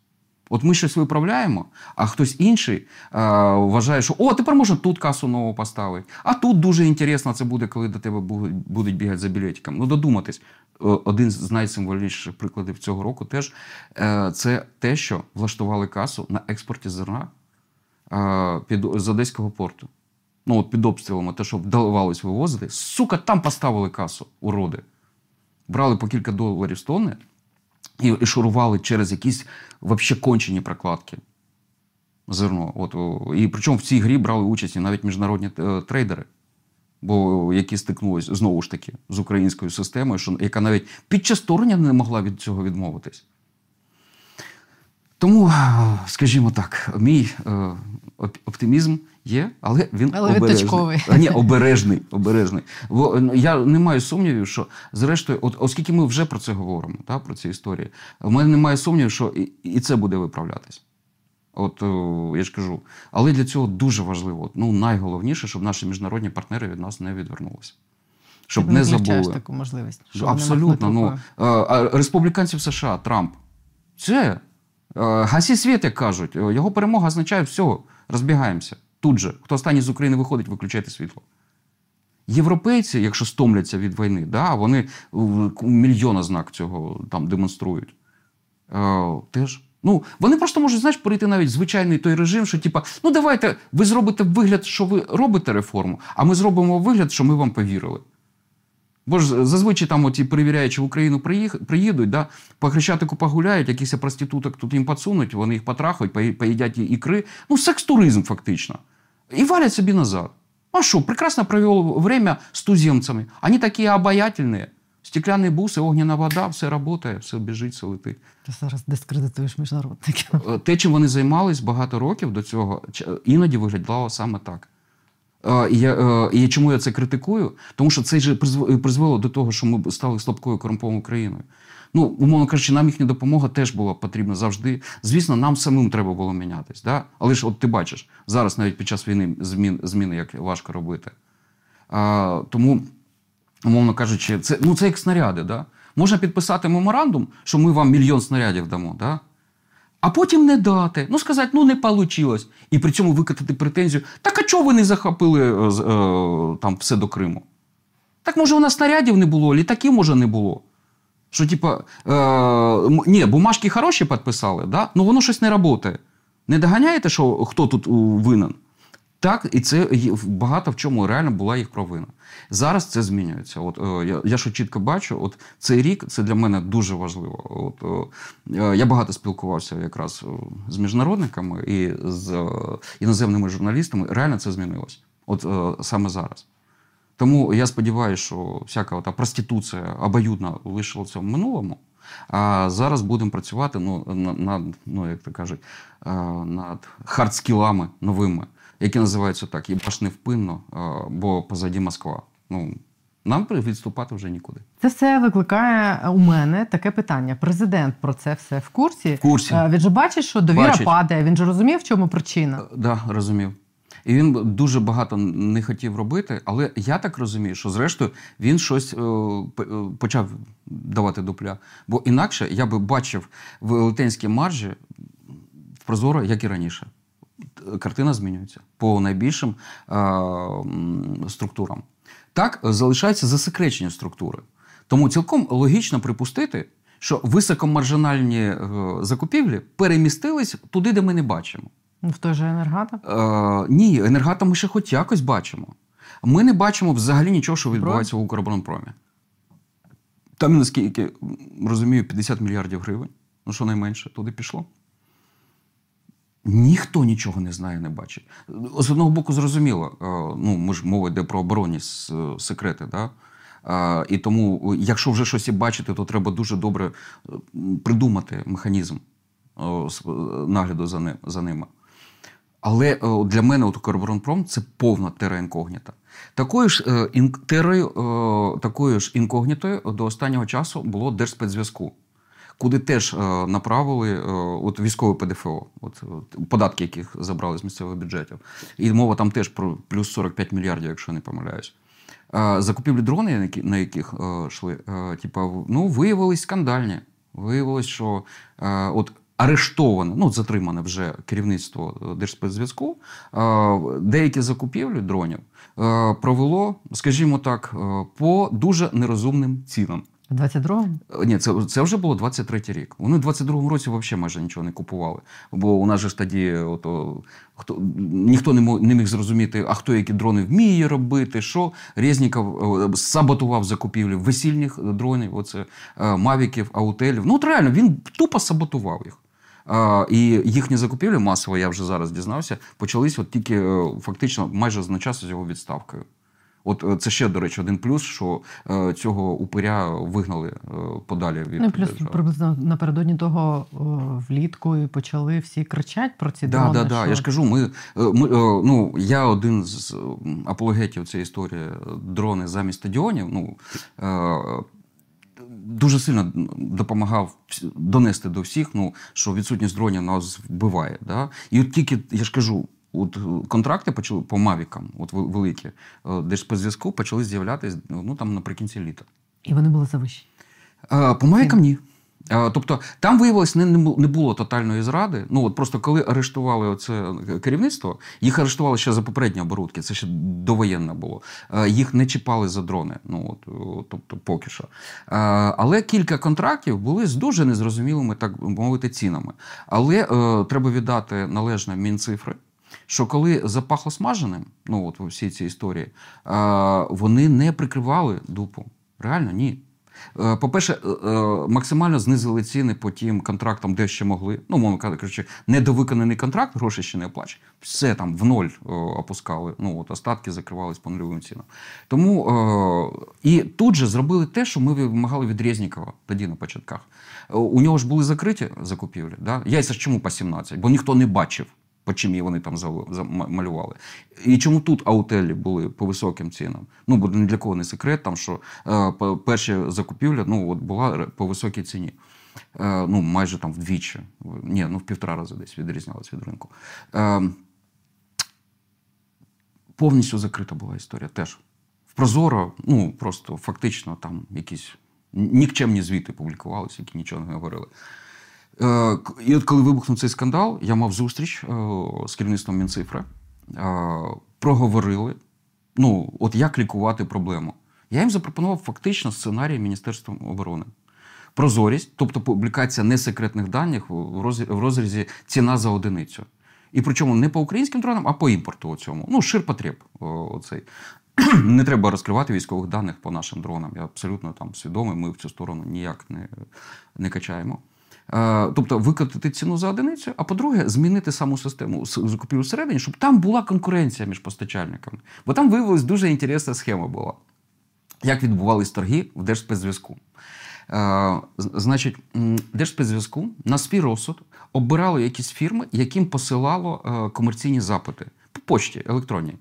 От ми щось виправляємо, а хтось інший е, вважає, що «О, тепер можна тут касу нову поставити, а тут дуже інтересно це буде, коли до тебе будуть бігати за білетиком». Ну, додуматись. Один з найсимволічніших прикладів цього року теж е, – це те, що влаштували касу на експорті зерна е, під, з Одеського порту. Ну, от під обстрілами, те, що вдавалось вивозити. Сука, там поставили касу, уроди. Брали по кілька доларів з тонни, і, і шурували через якісь взагалі кончені прокладки зерно. От, і причому в цій грі брали участь навіть міжнародні е, трейдери, бо, які стикнулися, знову ж таки, з українською системою, що, яка навіть під час вторгнення не могла від цього відмовитись. Тому, скажімо так, мій е, оптимізм є, але він але обережний. А, ні, обережний, обережний. Бо я не маю сумнівів, що, зрештою, от, оскільки ми вже про це говоримо, та, про ці історії, в мене немає сумнівів, що і, і це буде виправлятись. От, я ж кажу. Але для цього дуже важливо, ну, найголовніше, щоб наші міжнародні партнери від нас не відвернулися. Щоб ти не забули. Таку можливість. Щоб абсолютно. Ну, республіканців США, Трамп. Це гасі світ, як кажуть. Його перемога означає все, розбігаємося. Тут же. Хто останній з України виходить, виключайте світло. Європейці, якщо стомляться від війни, да, вони мільйона знак цього там демонструють. Теж. Ну, вони просто можуть, знаєш, перейти навіть звичайний той режим, що типа, ну давайте, ви зробите вигляд, що ви робите реформу, а ми зробимо вигляд, що ми вам повірили. Бо ж зазвичай там оті перевіряючі в Україну приїдуть, да, по Хрещатику погуляють, якихось проституток тут їм підсунуть, вони їх потрахають, поїдять ікри. Ну, секс-туризм фактично. І валять собі назад. А що, прекрасно провело время з туземцями. Вони такі обаятельні. Стеклянні буси, огняна вода, все працює, все біжить, все летить. Ти зараз дискредитуєш міжнародників. Те, чим вони займались багато років до цього, іноді виглядало саме так. І, я, і чому я це критикую? Тому що це ж призвело до того, що ми стали слабкою корумпованою країною. Ну, умовно кажучи, нам їхня допомога теж була потрібна завжди. Звісно, нам самим треба було мінятись. Да? Але ж от ти бачиш, зараз навіть під час війни змін, зміни як важко робити. А, тому... Умовно кажучи, це, ну, це як снаряди. Да? Можна підписати меморандум, що ми вам мільйон снарядів дамо, да? А потім не дати. Ну, сказати, ну, не вийшло. І при цьому викатати претензію, так а чого ви не захопили е, там все до Криму? Так, може, у нас снарядів не було, літаків, може, не було. Що, типа, е, ні, бумажки хороші підписали, да? Ну, воно щось не працює. Не доганяєте, що хто тут винен? Так, і це багато в чому реально була їх провина. Зараз це змінюється. От, я, я що чітко бачу, от цей рік – це для мене дуже важливо. От, я багато спілкувався якраз з міжнародниками і з іноземними журналістами. Реально це змінилось. От саме зараз. Тому я сподіваюся, що всяка та проституція обоюдно лишилася в минулому. А зараз будемо працювати ну, над, ну, як то кажуть, над хардскілами новими, які називаються так, «Єбаш невпинно», бо позаді Москва. Ну, нам відступати вже нікуди. Це все викликає у мене таке питання. Президент про це все в курсі. В курсі. Він же бачить, що довіра бачить. Падає. Він же розумів, в чому причина? Так, да, розумів. І він дуже багато не хотів робити, але я так розумію, що зрештою він щось почав давати дупля. Бо інакше я би бачив в велетенській маржі Прозоро, як і раніше. Картина змінюється по найбільшим структурам. Так, залишаються засекречені структури. Тому цілком логічно припустити, що високомаржинальні закупівлі перемістились туди, де ми не бачимо. В той же «Енергоатом»? Е, ні, «Енергоатом» ми ще хоч якось бачимо. Ми не бачимо взагалі нічого, що відбувається в «Укроборонпромі». Там, наскільки розумію, п'ятдесят мільярдів гривень, ну що найменше, туди пішло. Ніхто нічого не знає, не бачить. З одного боку, зрозуміло, ну, ми ж мова йде про оборонні секрети, да? І тому, якщо вже щось і бачити, то треба дуже добре придумати механізм нагляду за, ним, за ними. Але о, для мене от «Укроборонпром» – це повна тера інкогніта. Такою ж е, ін, терою, е, такою ж інкогнітою до останнього часу було Держспецзв'язку, куди теж е, направили е, от військове ПДФО, от, от, податки, яких забрали з місцевих бюджетів. І мова там теж про плюс сорок п'ять мільярдів, якщо не помиляюсь. Е, закупівлі дрони, на яких йшли, е, е, типу, ну, виявились скандальні. Виявилось, що е, от арештоване, ну, затримане вже керівництво Держспецзв'язку, деякі закупівлі дронів провело, скажімо так, по дуже нерозумним цінам. В двадцять другому? Ні, це, це вже було двадцять третій рік. Вони в двадцять другому році взагалі майже нічого не купували. Бо у нас же ж тоді ото, хто, ніхто не, мог, не міг зрозуміти, а хто які дрони вміє робити, що. Резніков саботував закупівлі весільних дронів, оце, мавіків, аутелів. Ну от реально, він тупо саботував їх. А, і їхні закупівлі масово, я вже зараз дізнався, почались от тільки фактично майже одночасно з його відставкою. От це ще, до речі, один плюс, що е, цього упиря вигнали е, подалі від ну, плюс держави. Приблизно напередодні того о, влітку і почали всі кричати про ці да, дрони. Так, да, да. Я ж кажу, ми, ми, ну, я один з апологетів цієї історії дрони замість стадіонів, ну, е, дуже сильно допомагав донести до всіх, ну, що відсутність дронів нас вбиває. Да? І от тільки, я ж кажу, от контракти почали по мавікам, от великі, Держспецзв'язку почали з'являтися ну, там наприкінці літа. І вони були завищені? По мавікам ні. Тобто там виявилось, не, не було тотальної зради. Ну от просто коли арештували це керівництво, їх арештували ще за попередні оборудки, це ще довоєнно було. Їх не чіпали за дрони, ну от, тобто поки що. Але кілька контрактів були з дуже незрозумілими, так мовити, цінами. Але треба віддати належне Мінцифри, що коли запахло смаженим, ну от у всій цій історії, вони не прикривали дупу. Реально, ні. По-перше, максимально знизили ціни по тим контрактам, де ще могли. Ну, мовно кажучи, недовиконаний контракт, гроші ще не оплачені. Все там в ноль опускали. Ну, от остатки закривались по нульовим цінам. Тому і тут же зробили те, що ми вимагали від Резнікова тоді на початках. У нього ж були закриті закупівлі. Да? Яйця ж чому по сімнадцять? Бо ніхто не бачив, по чим вони там замалювали. І чому тут аутелі були по високим цінам? Ну, бо ні для кого не секрет, там, що е, перші закупівля ну, от була по високій ціні. Е, ну, майже там вдвічі. Ні, ну в півтора рази десь відрізнялась від ринку. Е, повністю закрита була історія теж. В Прозоро, ну, просто фактично там якісь нікчемні звіти публікувалися, які нічого не говорили. І от коли вибухнув цей скандал, я мав зустріч з керівництвом Мінцифри, проговорили, ну, от як лікувати проблему. Я їм запропонував фактично сценарій Міністерства оборони. Прозорість, тобто публікація несекретних даних в розрізі ціна за одиницю. І причому не по українським дронам, а по імпорту цьому. Ну, ширпотреб оцей. Не треба розкривати військових даних по нашим дронам. Я абсолютно там свідомий, ми в цю сторону ніяк не, не качаємо. Тобто викотити ціну за одиницю, а по-друге, змінити саму систему закупівлі всередині, щоб там була конкуренція між постачальниками. Бо там виявилась дуже інтересна схема була. Як відбувались торги в Держспецзв'язку. Значить, Держспецзв'язку на свій розсуд обирало якісь фірми, яким посилало комерційні запити. По почті електронній.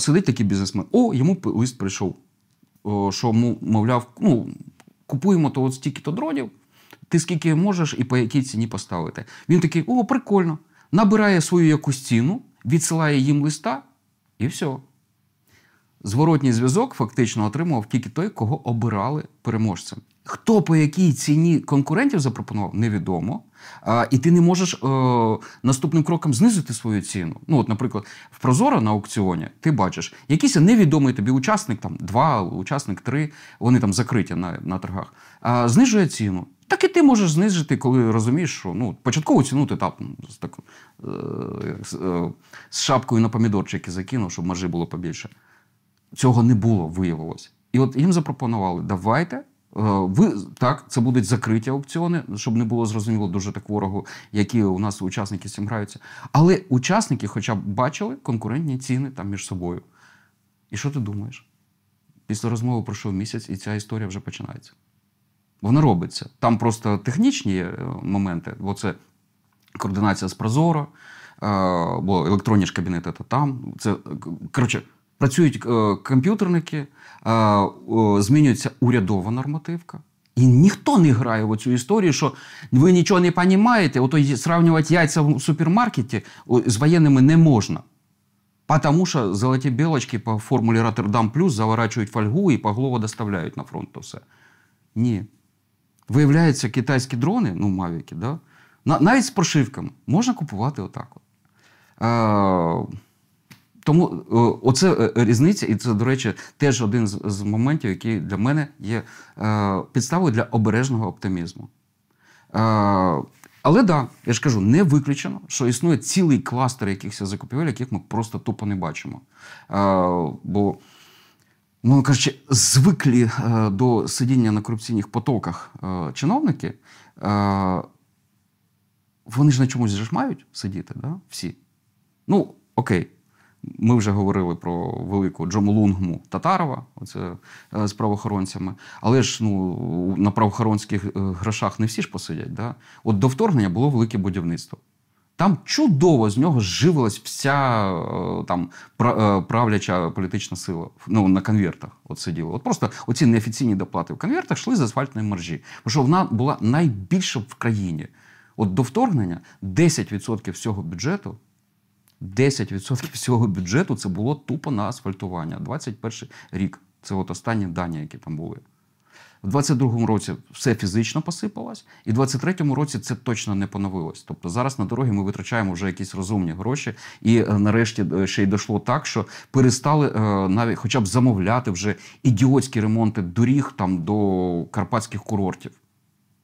Сидить такий бізнесмен. О, йому лист прийшов, що, мовляв, ну, купуємо то от стільки-то дронів, ти скільки можеш і по якій ціні поставити. Він такий, о, прикольно. Набирає свою якусь ціну, відсилає їм листа і все. Зворотній зв'язок фактично отримував тільки той, кого обирали переможцем. Хто по якій ціні конкурентів запропонував, невідомо. А, і ти не можеш е, наступним кроком знизити свою ціну. Ну, от, наприклад, в Прозоро на аукціоні ти бачиш, якийсь невідомий тобі учасник, там, два, учасник три, вони там закриті на, на торгах, а, знижує ціну. Так і ти можеш знижити, коли розумієш, що ну, початкову ціну ти так, так, е, е, з шапкою на помідорчики закинув, щоб маржі було побільше. Цього не було, виявилось. І от їм запропонували, давайте, ви, так, це будуть закриті аукціони, щоб не було зрозуміло дуже так ворогу, які у нас учасники з цим граються. Але учасники хоча б бачили конкурентні ціни там між собою. І що ти думаєш? Після розмови пройшов місяць, і ця історія вже починається. Вона робиться. Там просто технічні моменти, бо це координація з Прозоро, бо електронні ж кабінети то там. Це, коротше, працюють е, комп'ютерники, е, е, змінюється урядова нормативка. І ніхто не грає в цю історію, що ви нічого не розумієте, ото сравнювати яйця в супермаркеті з воєнними не можна. Тому що золоті білочки по формулі Роттердам Плюс заворачують фольгу і поголово доставляють на фронт то все. Ні. Виявляється, китайські дрони, ну, мавіки, да? Навіть з прошивками, можна купувати отак от. Е, Тому оце різниця, і це, до речі, теж один з моментів, який для мене є підставою для обережного оптимізму. Але, да, я ж кажу, не виключено, що існує цілий кластер якихось закупівель, яких ми просто тупо не бачимо. Бо, ну, кажучи, звиклі до сидіння на корупційних потоках чиновники, вони ж на чомусь ж мають сидіти, да? Всі. Ну, окей. Ми вже говорили про велику джомолунгму Татарова, оце з правоохоронцями. Але ж ну, на правоохоронських грошах не всі ж посидять. Да? От до вторгнення було велике будівництво. Там чудово з нього зживилась вся там, правляча політична сила. Ну, на конвертах от сиділа. От просто оці неофіційні доплати в конвертах йшли з асфальтної маржі. Бо що вона була найбільша в країні. От до вторгнення десять відсотків всього бюджету десять відсотків всього бюджету – це було тупо на асфальтування. двадцять перший рік – це от останні дані, які там були. В двадцять другому році все фізично посипалось, і в двадцять третьому році це точно не поновилось. Тобто зараз на дороги ми витрачаємо вже якісь розумні гроші, і нарешті ще й дійшло так, що перестали е, навіть хоча б замовляти вже ідіотські ремонти доріг там, до карпатських курортів.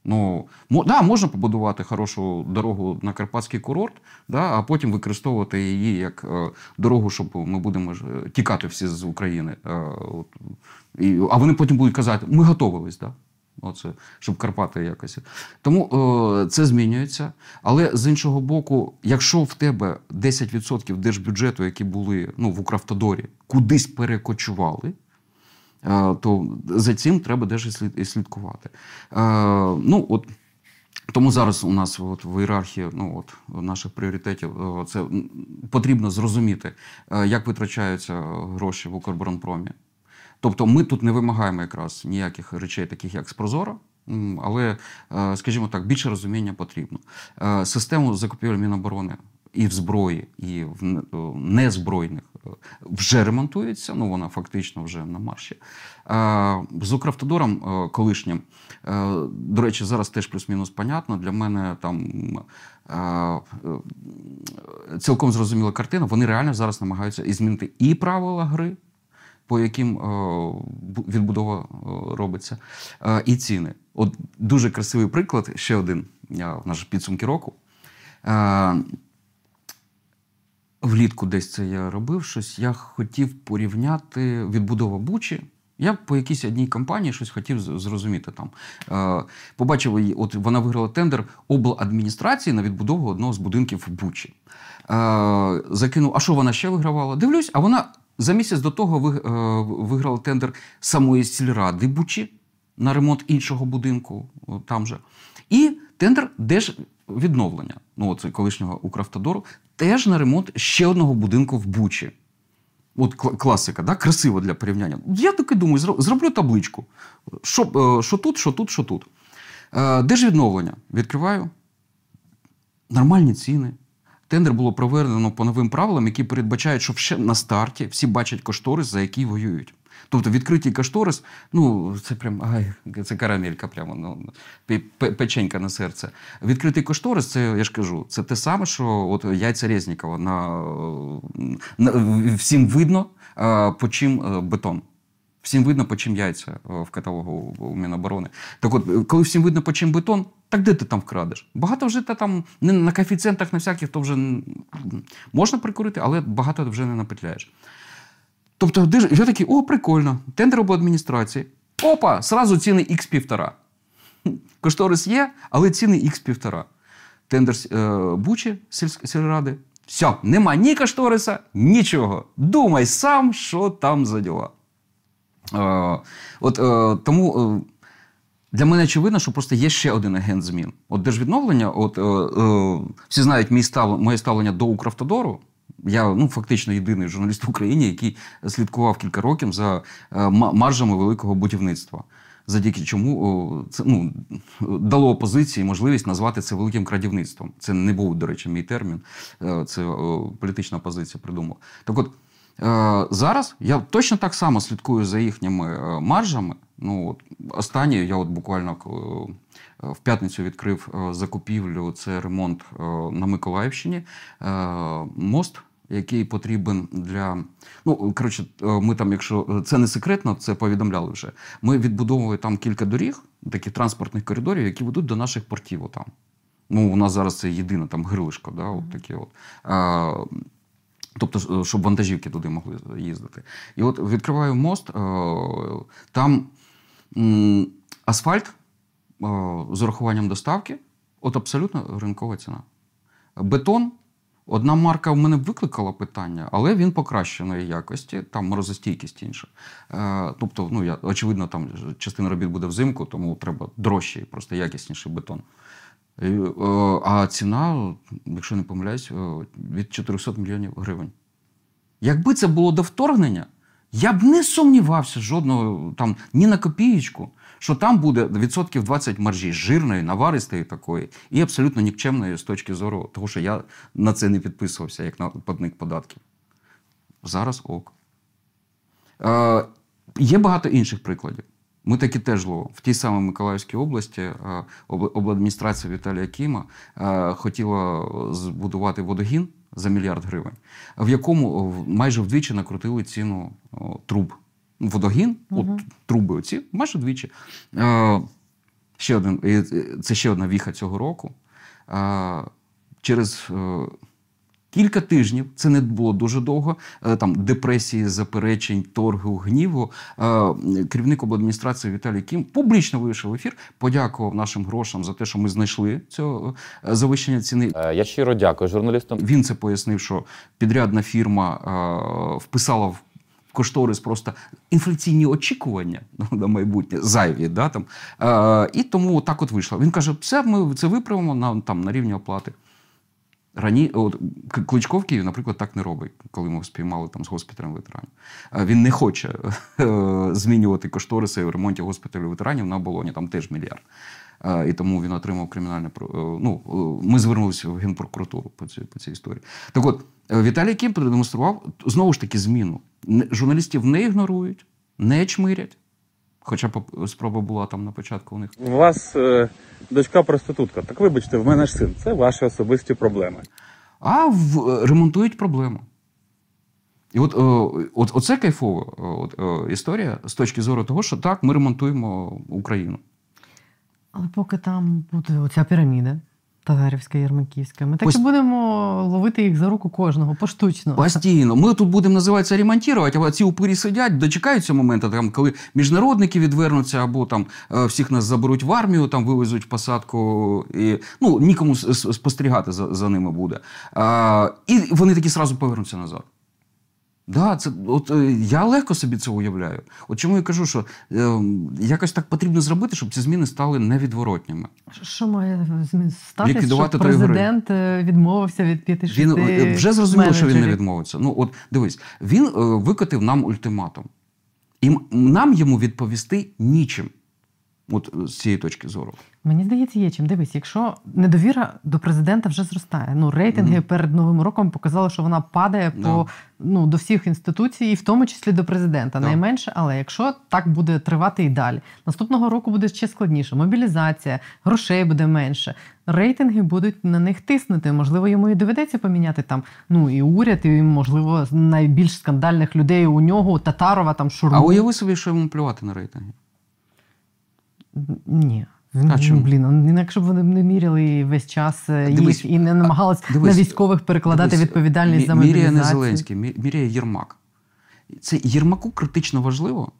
Ну, да, можна побудувати хорошу дорогу на карпатський курорт, да, а потім використовувати її як е, дорогу, щоб ми будемо ж, тікати всі з України. Е, от, і, а вони потім будуть казати, ми готовились, да? Оце, щоб Карпати якось. Тому е, це змінюється. Але з іншого боку, якщо в тебе десять відсотків держбюджету, які були ну, в Укравтодорі, кудись перекочували, то за цим треба теж і слідкувати. Е, ну, от, тому зараз у нас от, в ієрархії ну, от, наших пріоритетів це потрібно зрозуміти, як витрачаються гроші в Укроборонпромі. Тобто ми тут не вимагаємо якраз ніяких речей, таких як з Прозоро, але, скажімо так, більше розуміння потрібно. Е, систему закупівель Міноборони і в зброї, і в незбройних вже ремонтується, ну вона фактично вже на марші. З Укравтодором колишнім, до речі, зараз теж плюс-мінус понятно, для мене там цілком зрозуміла картина, вони реально зараз намагаються і змінити і правила гри, по яким відбудова робиться, і ціни. От дуже красивий приклад, ще один, у нас ж підсумки року. влітку десь це я робив щось, я хотів порівняти відбудову Бучі. Я по якійсь одній кампанії щось хотів зрозуміти там. Е, побачив її, от вона виграла тендер обладміністрації на відбудову одного з будинків в Бучі. Е, закинув, а що вона ще вигравала? Дивлюсь, а вона за місяць до того виграла тендер самої сільради Бучі на ремонт іншого будинку там же. І тендер Держвідновлення, ну, оце колишнього Укравтодору, теж на ремонт ще одного будинку в Бучі. От класика, да? Красиво для порівняння. Я таки думаю, зроблю табличку. Що, що тут, що тут, що тут. Держвідновлення. Відкриваю. Нормальні ціни. Тендер було проведено по новим правилам, які передбачають, що ще на старті всі бачать кошторис, за який воюють. Тобто відкритий кошторис, ну, це прям, ай, це карамелька прямо, ну, печенька на серце. Відкритий кошторис, це, я ж кажу, це те саме, що от яйця Резнікова. На, на, всім видно, по чим бетон. Всім видно, по чим яйця в каталогу у Міноборони. Так от, коли всім видно, по чим бетон, так де ти там вкрадеш? Багато вже там на коефіцієнтах, на всяких, то вже можна прикурити, але багато вже не напетляєш. Тобто я такий, о, прикольно, тендер обладміністрації. Опа, сразу ціни ікс півтора. Кошторис є, але ціни ікс півтора. Тендер е, Бучі, сільради. Все, нема ні кошториса, нічого. Думай сам, що там за діла. Е, от е, тому е, для мене очевидно, що просто є ще один агент змін. От Держвідновлення, от, е, е, всі знають мій став, моє ставлення до Укравтодору. Я, ну, фактично єдиний журналіст в Україні, який слідкував кілька років за маржами великого будівництва. Завдяки чому це, ну, дало опозиції можливість назвати це великим крадівництвом. Це не був, до речі, мій термін. Це політична опозиція придумала. Так от, зараз я точно так само слідкую за їхніми маржами. Ну, от, останнє, я от буквально в п'ятницю відкрив закупівлю, це ремонт на Миколаївщині, мост, який потрібен для... Ну, коротше, ми там, якщо... Це не секретно, це повідомляли вже. Ми відбудовували там кілька доріг, таких транспортних коридорів, які ведуть до наших портів отам. Ну, у нас зараз це єдине там грилишко, да, от таке от. Тобто, щоб вантажівки туди могли їздити. І от відкриваю мост, там асфальт з урахуванням доставки, от абсолютно ринкова ціна. Бетон, одна марка в мене викликала питання, але він покращеної якості, там морозостійкість інша. Тобто, ну, я, очевидно, там частина робіт буде взимку, тому треба дорожчий, просто якісніший бетон. А ціна, якщо не помиляюсь, від чотирьохсот мільйонів гривень. Якби це було до вторгнення, я б не сумнівався жодного, там, ні на копієчку, що там буде відсотків двадцять маржі жирної, наваристої такої і абсолютно нікчемної з точки зору того, що я на це не підписувався, як на платник податків. Зараз ок. Е, є багато інших прикладів. Ми таки теж ловимо. В тій самій Миколаївській області обладміністрація Віталія Кіма хотіла збудувати водогін за мільярд гривень, в якому майже вдвічі накрутили ціну труб. Водогін, угу. От труби оці, майже вдвічі. Ще один, це ще одна віха цього року. Через кілька тижнів, це не було дуже довго, там депресії, заперечень, торгу, гніву. Керівник обладміністрації Віталій Кім публічно вийшов в ефір, подякував нашим грошам за те, що ми знайшли цього завищення ціни. Я щиро дякую журналістам. Він це пояснив, що підрядна фірма вписала в кошторис просто інфляційні очікування на майбутнє, зайві, да, там. І тому так от вийшло. Він каже, все, ми це виправимо на, там, на рівні оплати. Рані... От, Кличко в Києві, наприклад, так не робить, коли ми спіймали там, з госпіталем ветеранів. Він не хоче змінювати кошториси в ремонті госпіталю ветеранів на Болоні, там теж мільярд. І тому він отримав кримінальне... Ну, ми звернулися в Генпрокуратуру по цій, по цій історії. Так от, Віталій Кім продемонстрував, знову ж таки, зміну. Журналістів не ігнорують, не чмирять, хоча спроба була там на початку у них. У вас е, дочка проститутка, так вибачте, в мене ж син. Це ваші особисті проблеми. А в, ремонтують проблему. І от, е, от оце кайфова е, е, історія з точки зору того, що так, ми ремонтуємо Україну. Але поки там буде оця піраміда, Татарівська, Єрмаківська. Ми так Пост... і будемо ловити їх за руку кожного, поштучно. Постійно. Ми тут будемо називатися ремонтувати, а ці упирі сидять, дочекаються моменту, там, коли міжнародники відвернуться, або там всіх нас заберуть в армію, там вивезуть в посадку, і, ну, нікому спостерігати за, за ними буде. А, і вони такі сразу повернуться назад. Да, це, от, я легко собі це уявляю. От чому я кажу, що е, якось так потрібно зробити, щоб ці зміни стали невідворотніми. Що має статися, ліквідувати щоб президент відмовився від п'яти-шести менеджерів? Він вже зрозуміло, що він не відмовиться. Ну, от, дивись, він е, викотив нам ультиматум. І нам йому відповісти нічим. От з цієї точки зору. Мені здається, є чим. Дивись, якщо недовіра до президента вже зростає. Ну, рейтинги mm-hmm. перед Новим роком показали, що вона падає yeah. по, ну, до всіх інституцій, і в тому числі до президента. Yeah. Найменше, але якщо так буде тривати і далі. Наступного року буде ще складніше. Мобілізація, грошей буде менше. Рейтинги будуть на них тиснути. Можливо, йому і доведеться поміняти там, ну, і уряд, і, можливо, найбільш скандальних людей у нього, Татарова, там, Шурму. А уяви собі, що йому плювати на рейтинги. Ні. А чому? Блін, інакше б вони не міряли весь час дивись, їх і не намагалися дивись, на військових перекладати дивись, відповідальність мі, за мобілізацію. Міряє не Зеленський, мі, міряє Єрмак. Це Єрмаку критично важливо,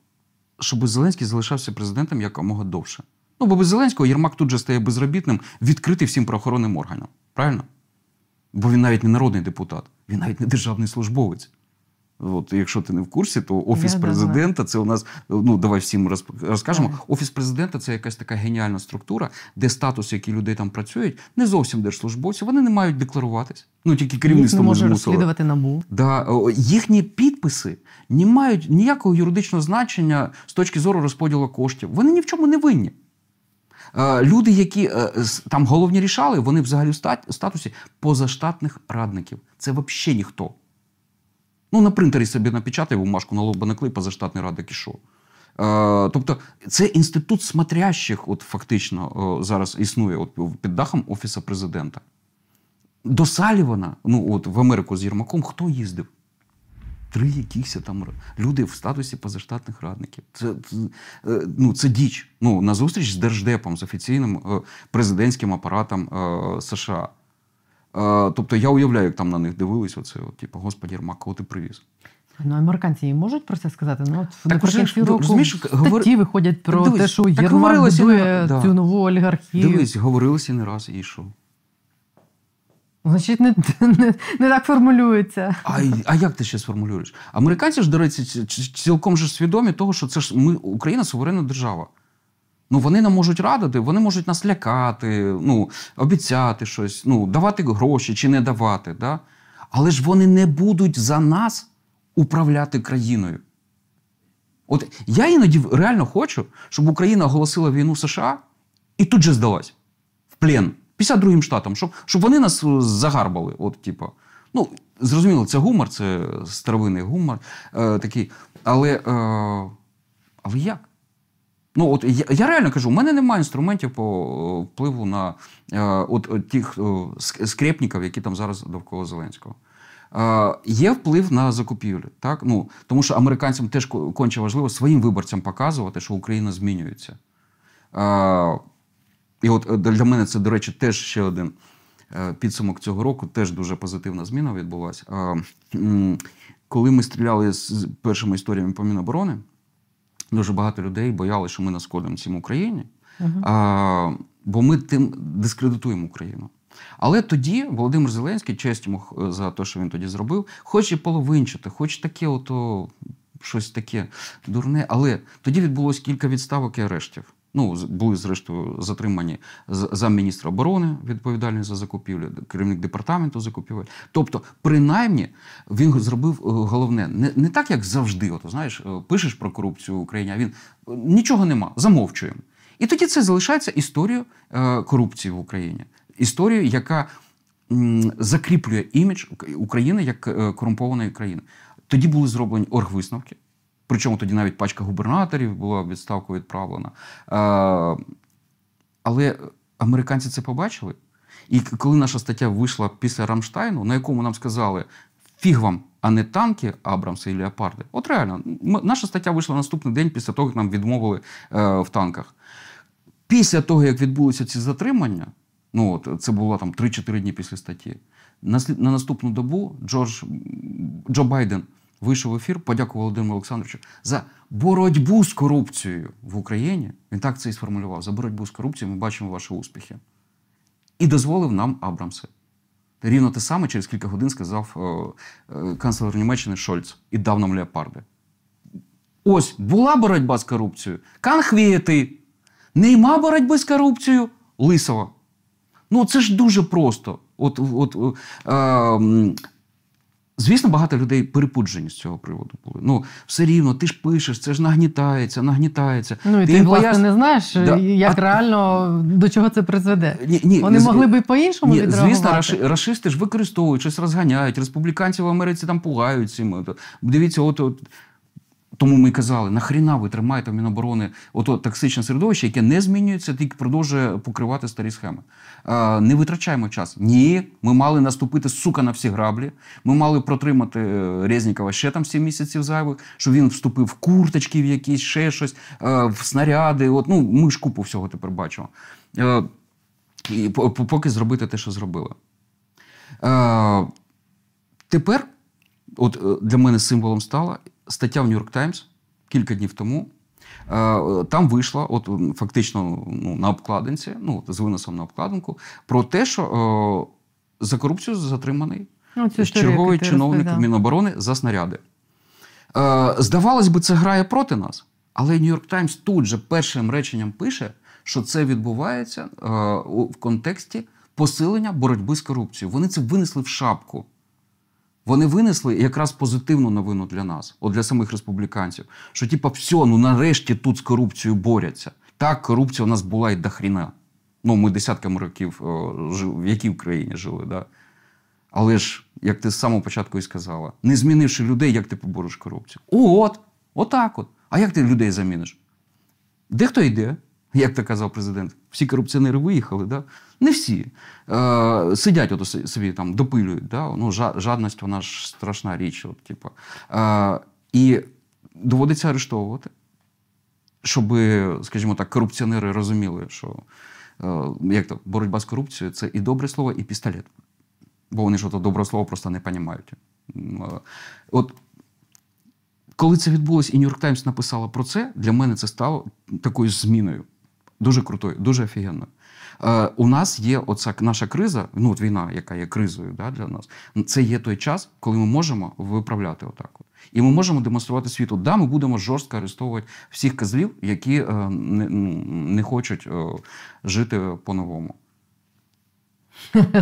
щоб Зеленський залишався президентом якомога довше. Ну, бо без Зеленського Єрмак тут же стає безробітним, відкритий всім правоохоронним органам. Правильно? Бо він навіть не народний депутат, він навіть не державний службовець. От, якщо ти не в курсі, то Офіс Я президента, це у нас, ну давай всім розкажемо, так. Офіс президента – це якась така геніальна структура, де статус, який людей там працюють, не зовсім держслужбовці, вони не мають декларуватись. Ну, тільки керівництво може змусило. Їх не може розслідувати НАБУ. Да, їхні підписи не мають ніякого юридичного значення з точки зору розподілу коштів. Вони ні в чому не винні. Люди, які там головні рішали, вони взагалі в статусі позаштатних радників. Це взагалі ніхто. Ну, на принтері собі напечатай бумажку, на лоба наклей, позаштатний радник ішов. Е, тобто, це інститут смотрящих, от фактично, е, зараз існує от, під дахом Офіса президента. До Салівана, ну, от в Америку з Єрмаком, хто їздив? Три якісь там люди в статусі позаштатних радників. Це, це, е, ну, це діч. Ну, на зустріч з Держдепом, з офіційним е, президентським апаратом е, США. Тобто я уявляю, як там на них дивились, оце, от, типу, господи, Єрмак, кого ти привіз? Ну, американці їм можуть про це сказати? Ну, от, наприкінці року розумієш, статті виходять про дивись, те, що Єрмак будує цю да. нову олігархію. Дивись, говорилися не раз, і що? Значить, не, не, не так формулюється. А, а як ти ще сформулюєш? Американці ж, до речі, цілком ж свідомі того, що це ж ми, Україна суверенна держава. Ну, вони нам можуть радити, вони можуть нас лякати, ну, обіцяти щось, ну, давати гроші чи не давати. Да? Але ж вони не будуть за нас управляти країною. От я іноді реально хочу, щоб Україна оголосила війну США і тут же здалась в плен п'ятдесят другим штатам, щоб, щоб вони нас загарбали. От, типу. Ну, зрозуміло, це гумор, це старовинний гумор е, такий. Але, е, але як? Ну, от я, я реально кажу, у мене немає інструментів по впливу на е, от, от тих е, скрепників, які там зараз довкола Зеленського. Е, є вплив на закупівлі, так? Ну, тому що американцям теж конче важливо своїм виборцям показувати, що Україна змінюється. Е, і от для мене це, до речі, теж ще один підсумок цього року, теж дуже позитивна зміна відбулася. Е, коли ми стріляли з першими історіями по Міноборони, дуже багато людей боялися, що ми нашкодимо цим Україні, uh-huh. а, бо ми тим дискредитуємо Україну. Але тоді Володимир Зеленський, честь йому за те, що він тоді зробив, хоч і половинчати, хоч таке ото, щось таке дурне, але тоді відбулося кілька відставок і арештів. Ну, були, зрештою, затримані замміністра оборони, відповідальний за закупівлі, керівник департаменту закупівель. Тобто, принаймні, він зробив головне. Не, не так, як завжди. От, знаєш, пишеш про корупцію в Україні, а він нічого нема, замовчуємо. І тоді це залишається історією корупції в Україні. Історією, яка закріплює імідж України як корумпованої країни. Тоді були зроблені оргвисновки. Причому тоді навіть пачка губернаторів була відставку відправлена. А, але американці це побачили. І коли наша стаття вийшла після Рамштайну, на якому нам сказали «фіг вам, а не танки, Абрамси і Леопарди». От реально, наша стаття вийшла наступний день після того, як нам відмовили е, в танках. Після того, як відбулися ці затримання, Ну, от, це було там три-чотири дні після статті. На, на наступну добу Джордж, Джо Байден вийшов в ефір, подякував Володимиру Олександровичу за боротьбу з корупцією в Україні. Він так це і сформулював. За боротьбу з корупцією ми бачимо ваші успіхи. І дозволив нам Абрамси. Рівно те саме через кілька годин сказав е, е, канцлер Німеччини Шольц і дав нам леопарди. Ось, була боротьба з корупцією. Канхвієти. Нема боротьби з корупцією. Лисова. Ну, це ж дуже просто. От, от, е, е, звісно, багато людей перепуджені з цього приводу були. Ну, все рівно, ти ж пишеш, це ж нагнітається, нагнітається. Ну, і ти, ти власне, пояс... не знаєш, да. як а... реально, до чого це призведе. Ні, ні, Вони не... могли б і по-іншому ні, відреагувати. Звісно, раши... рашисти ж використовують, щось розганяють, республіканців в Америці там пугають цим. Дивіться, от... от... Тому ми казали, нахріна ви тримаєте в Міноборони ото токсичне середовище, яке не змінюється, тільки продовжує покривати старі схеми. Е, не витрачаємо час. Ні, ми мали наступити, сука, на всі граблі. Ми мали протримати Резнікова ще там сім місяців зайвих, щоб він вступив в курточки в якісь, ще щось, е, в снаряди. От, ну, ми ж купу всього тепер бачимо. Е, і поки зробити те, що зробили. Е, тепер, от для мене символом стало... стаття в «Нью-Йорк Таймс» кілька днів тому. Там вийшла, от фактично ну, на обкладинці, ну, з виносом на обкладинку, про те, що е, за корупцію затриманий ну, черговий чиновник Міноборони за снаряди. Е, здавалось би, це грає проти нас, але «Нью-Йорк Таймс» тут же першим реченням пише, що це відбувається е, в контексті посилення боротьби з корупцією. Вони це винесли в шапку. Вони винесли якраз позитивну новину для нас, от для самих республіканців, що типа все, ну нарешті тут з корупцією борються. Так, корупція у нас була і до хріна. Ну, ми десятками років о, жив, в якій Україні жили, да? Але ж, як ти з самого початку і сказала, не змінивши людей, як ти побориш корупцію? От, отак от. А як ти людей заміниш? Дехто йде, як то казав президент, всі корупціонери виїхали, да? Не всі. Е, сидять от собі там, допилюють. Да? Ну, жадність, вона ж страшна річ. От, типу. е, і доводиться арештовувати, щоб, скажімо так, корупціонери розуміли, що е, як то, боротьба з корупцією – це і добре слово, і пістолет. Бо вони ж от добре слово просто не розуміють. Е, от, коли це відбулось і «Нью-Йорк Таймс» написала про це, для мене це стало такою зміною. Дуже крутою, дуже офігенною. Е, у нас є оця наша криза, ну от війна, яка є кризою да, для нас, це є той час, коли ми можемо виправляти отак. От. І ми можемо демонструвати світу. Да, ми будемо жорстко арештовувати всіх козлів, які е, не, не хочуть е, жити по-новому.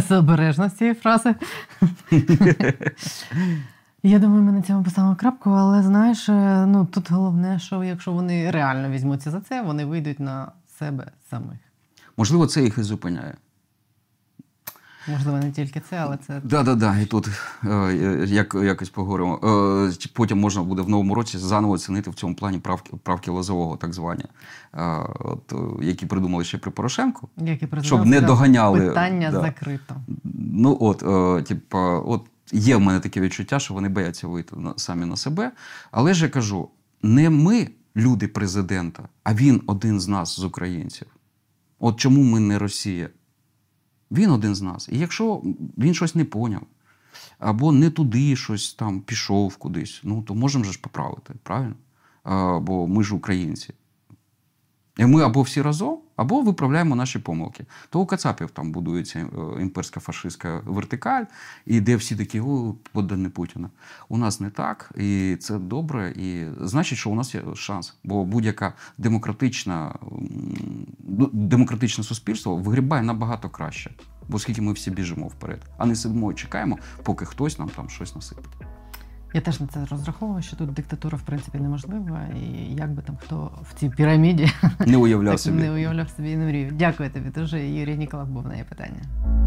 З обережності цієї фрази. Я думаю, ми на цьому поставимо крапку, але, знаєш, ну тут головне, що якщо вони реально візьмуться за це, вони вийдуть на себе самих. Можливо, це їх і зупиняє. Можливо, не тільки це, але це... Да-да-да, і тут е, як, якось поговоримо. Е, потім можна буде в новому році заново оцінити в цьому плані правки, правки Лозового, так звані, е, от, які придумали ще при Порошенку, які щоб не доганяли... Питання да. закрито. Ну от, е, типу, от є в мене таке відчуття, що вони бояться вийти на, самі на себе. Але ж я кажу, не ми, люди президента, а він один з нас, з українців. От чому ми не Росія? Він один з нас. І якщо він щось не поняв, або не туди щось там пішов кудись, ну то можемо ж поправити, правильно? А, бо ми ж українці. І ми або всі разом, або виправляємо наші помилки. То у кацапів там будується імперська фашистська вертикаль, і де всі такі, о, подане Путіна. У нас не так, і це добре, і значить, що у нас є шанс. Бо будь-яка демократична, демократичне суспільство вигрібає набагато краще. Бо оскільки ми всі біжимо вперед, а не сидимо і чекаємо, поки хтось нам там щось насипить. Я теж на це розраховувала, що тут диктатура, в принципі, неможлива. І як би там хто в цій піраміді не уявляв собі. Не уявляв собі і не мрію. Дякую тобі дуже. Юрій Ніколов був на «Є питання».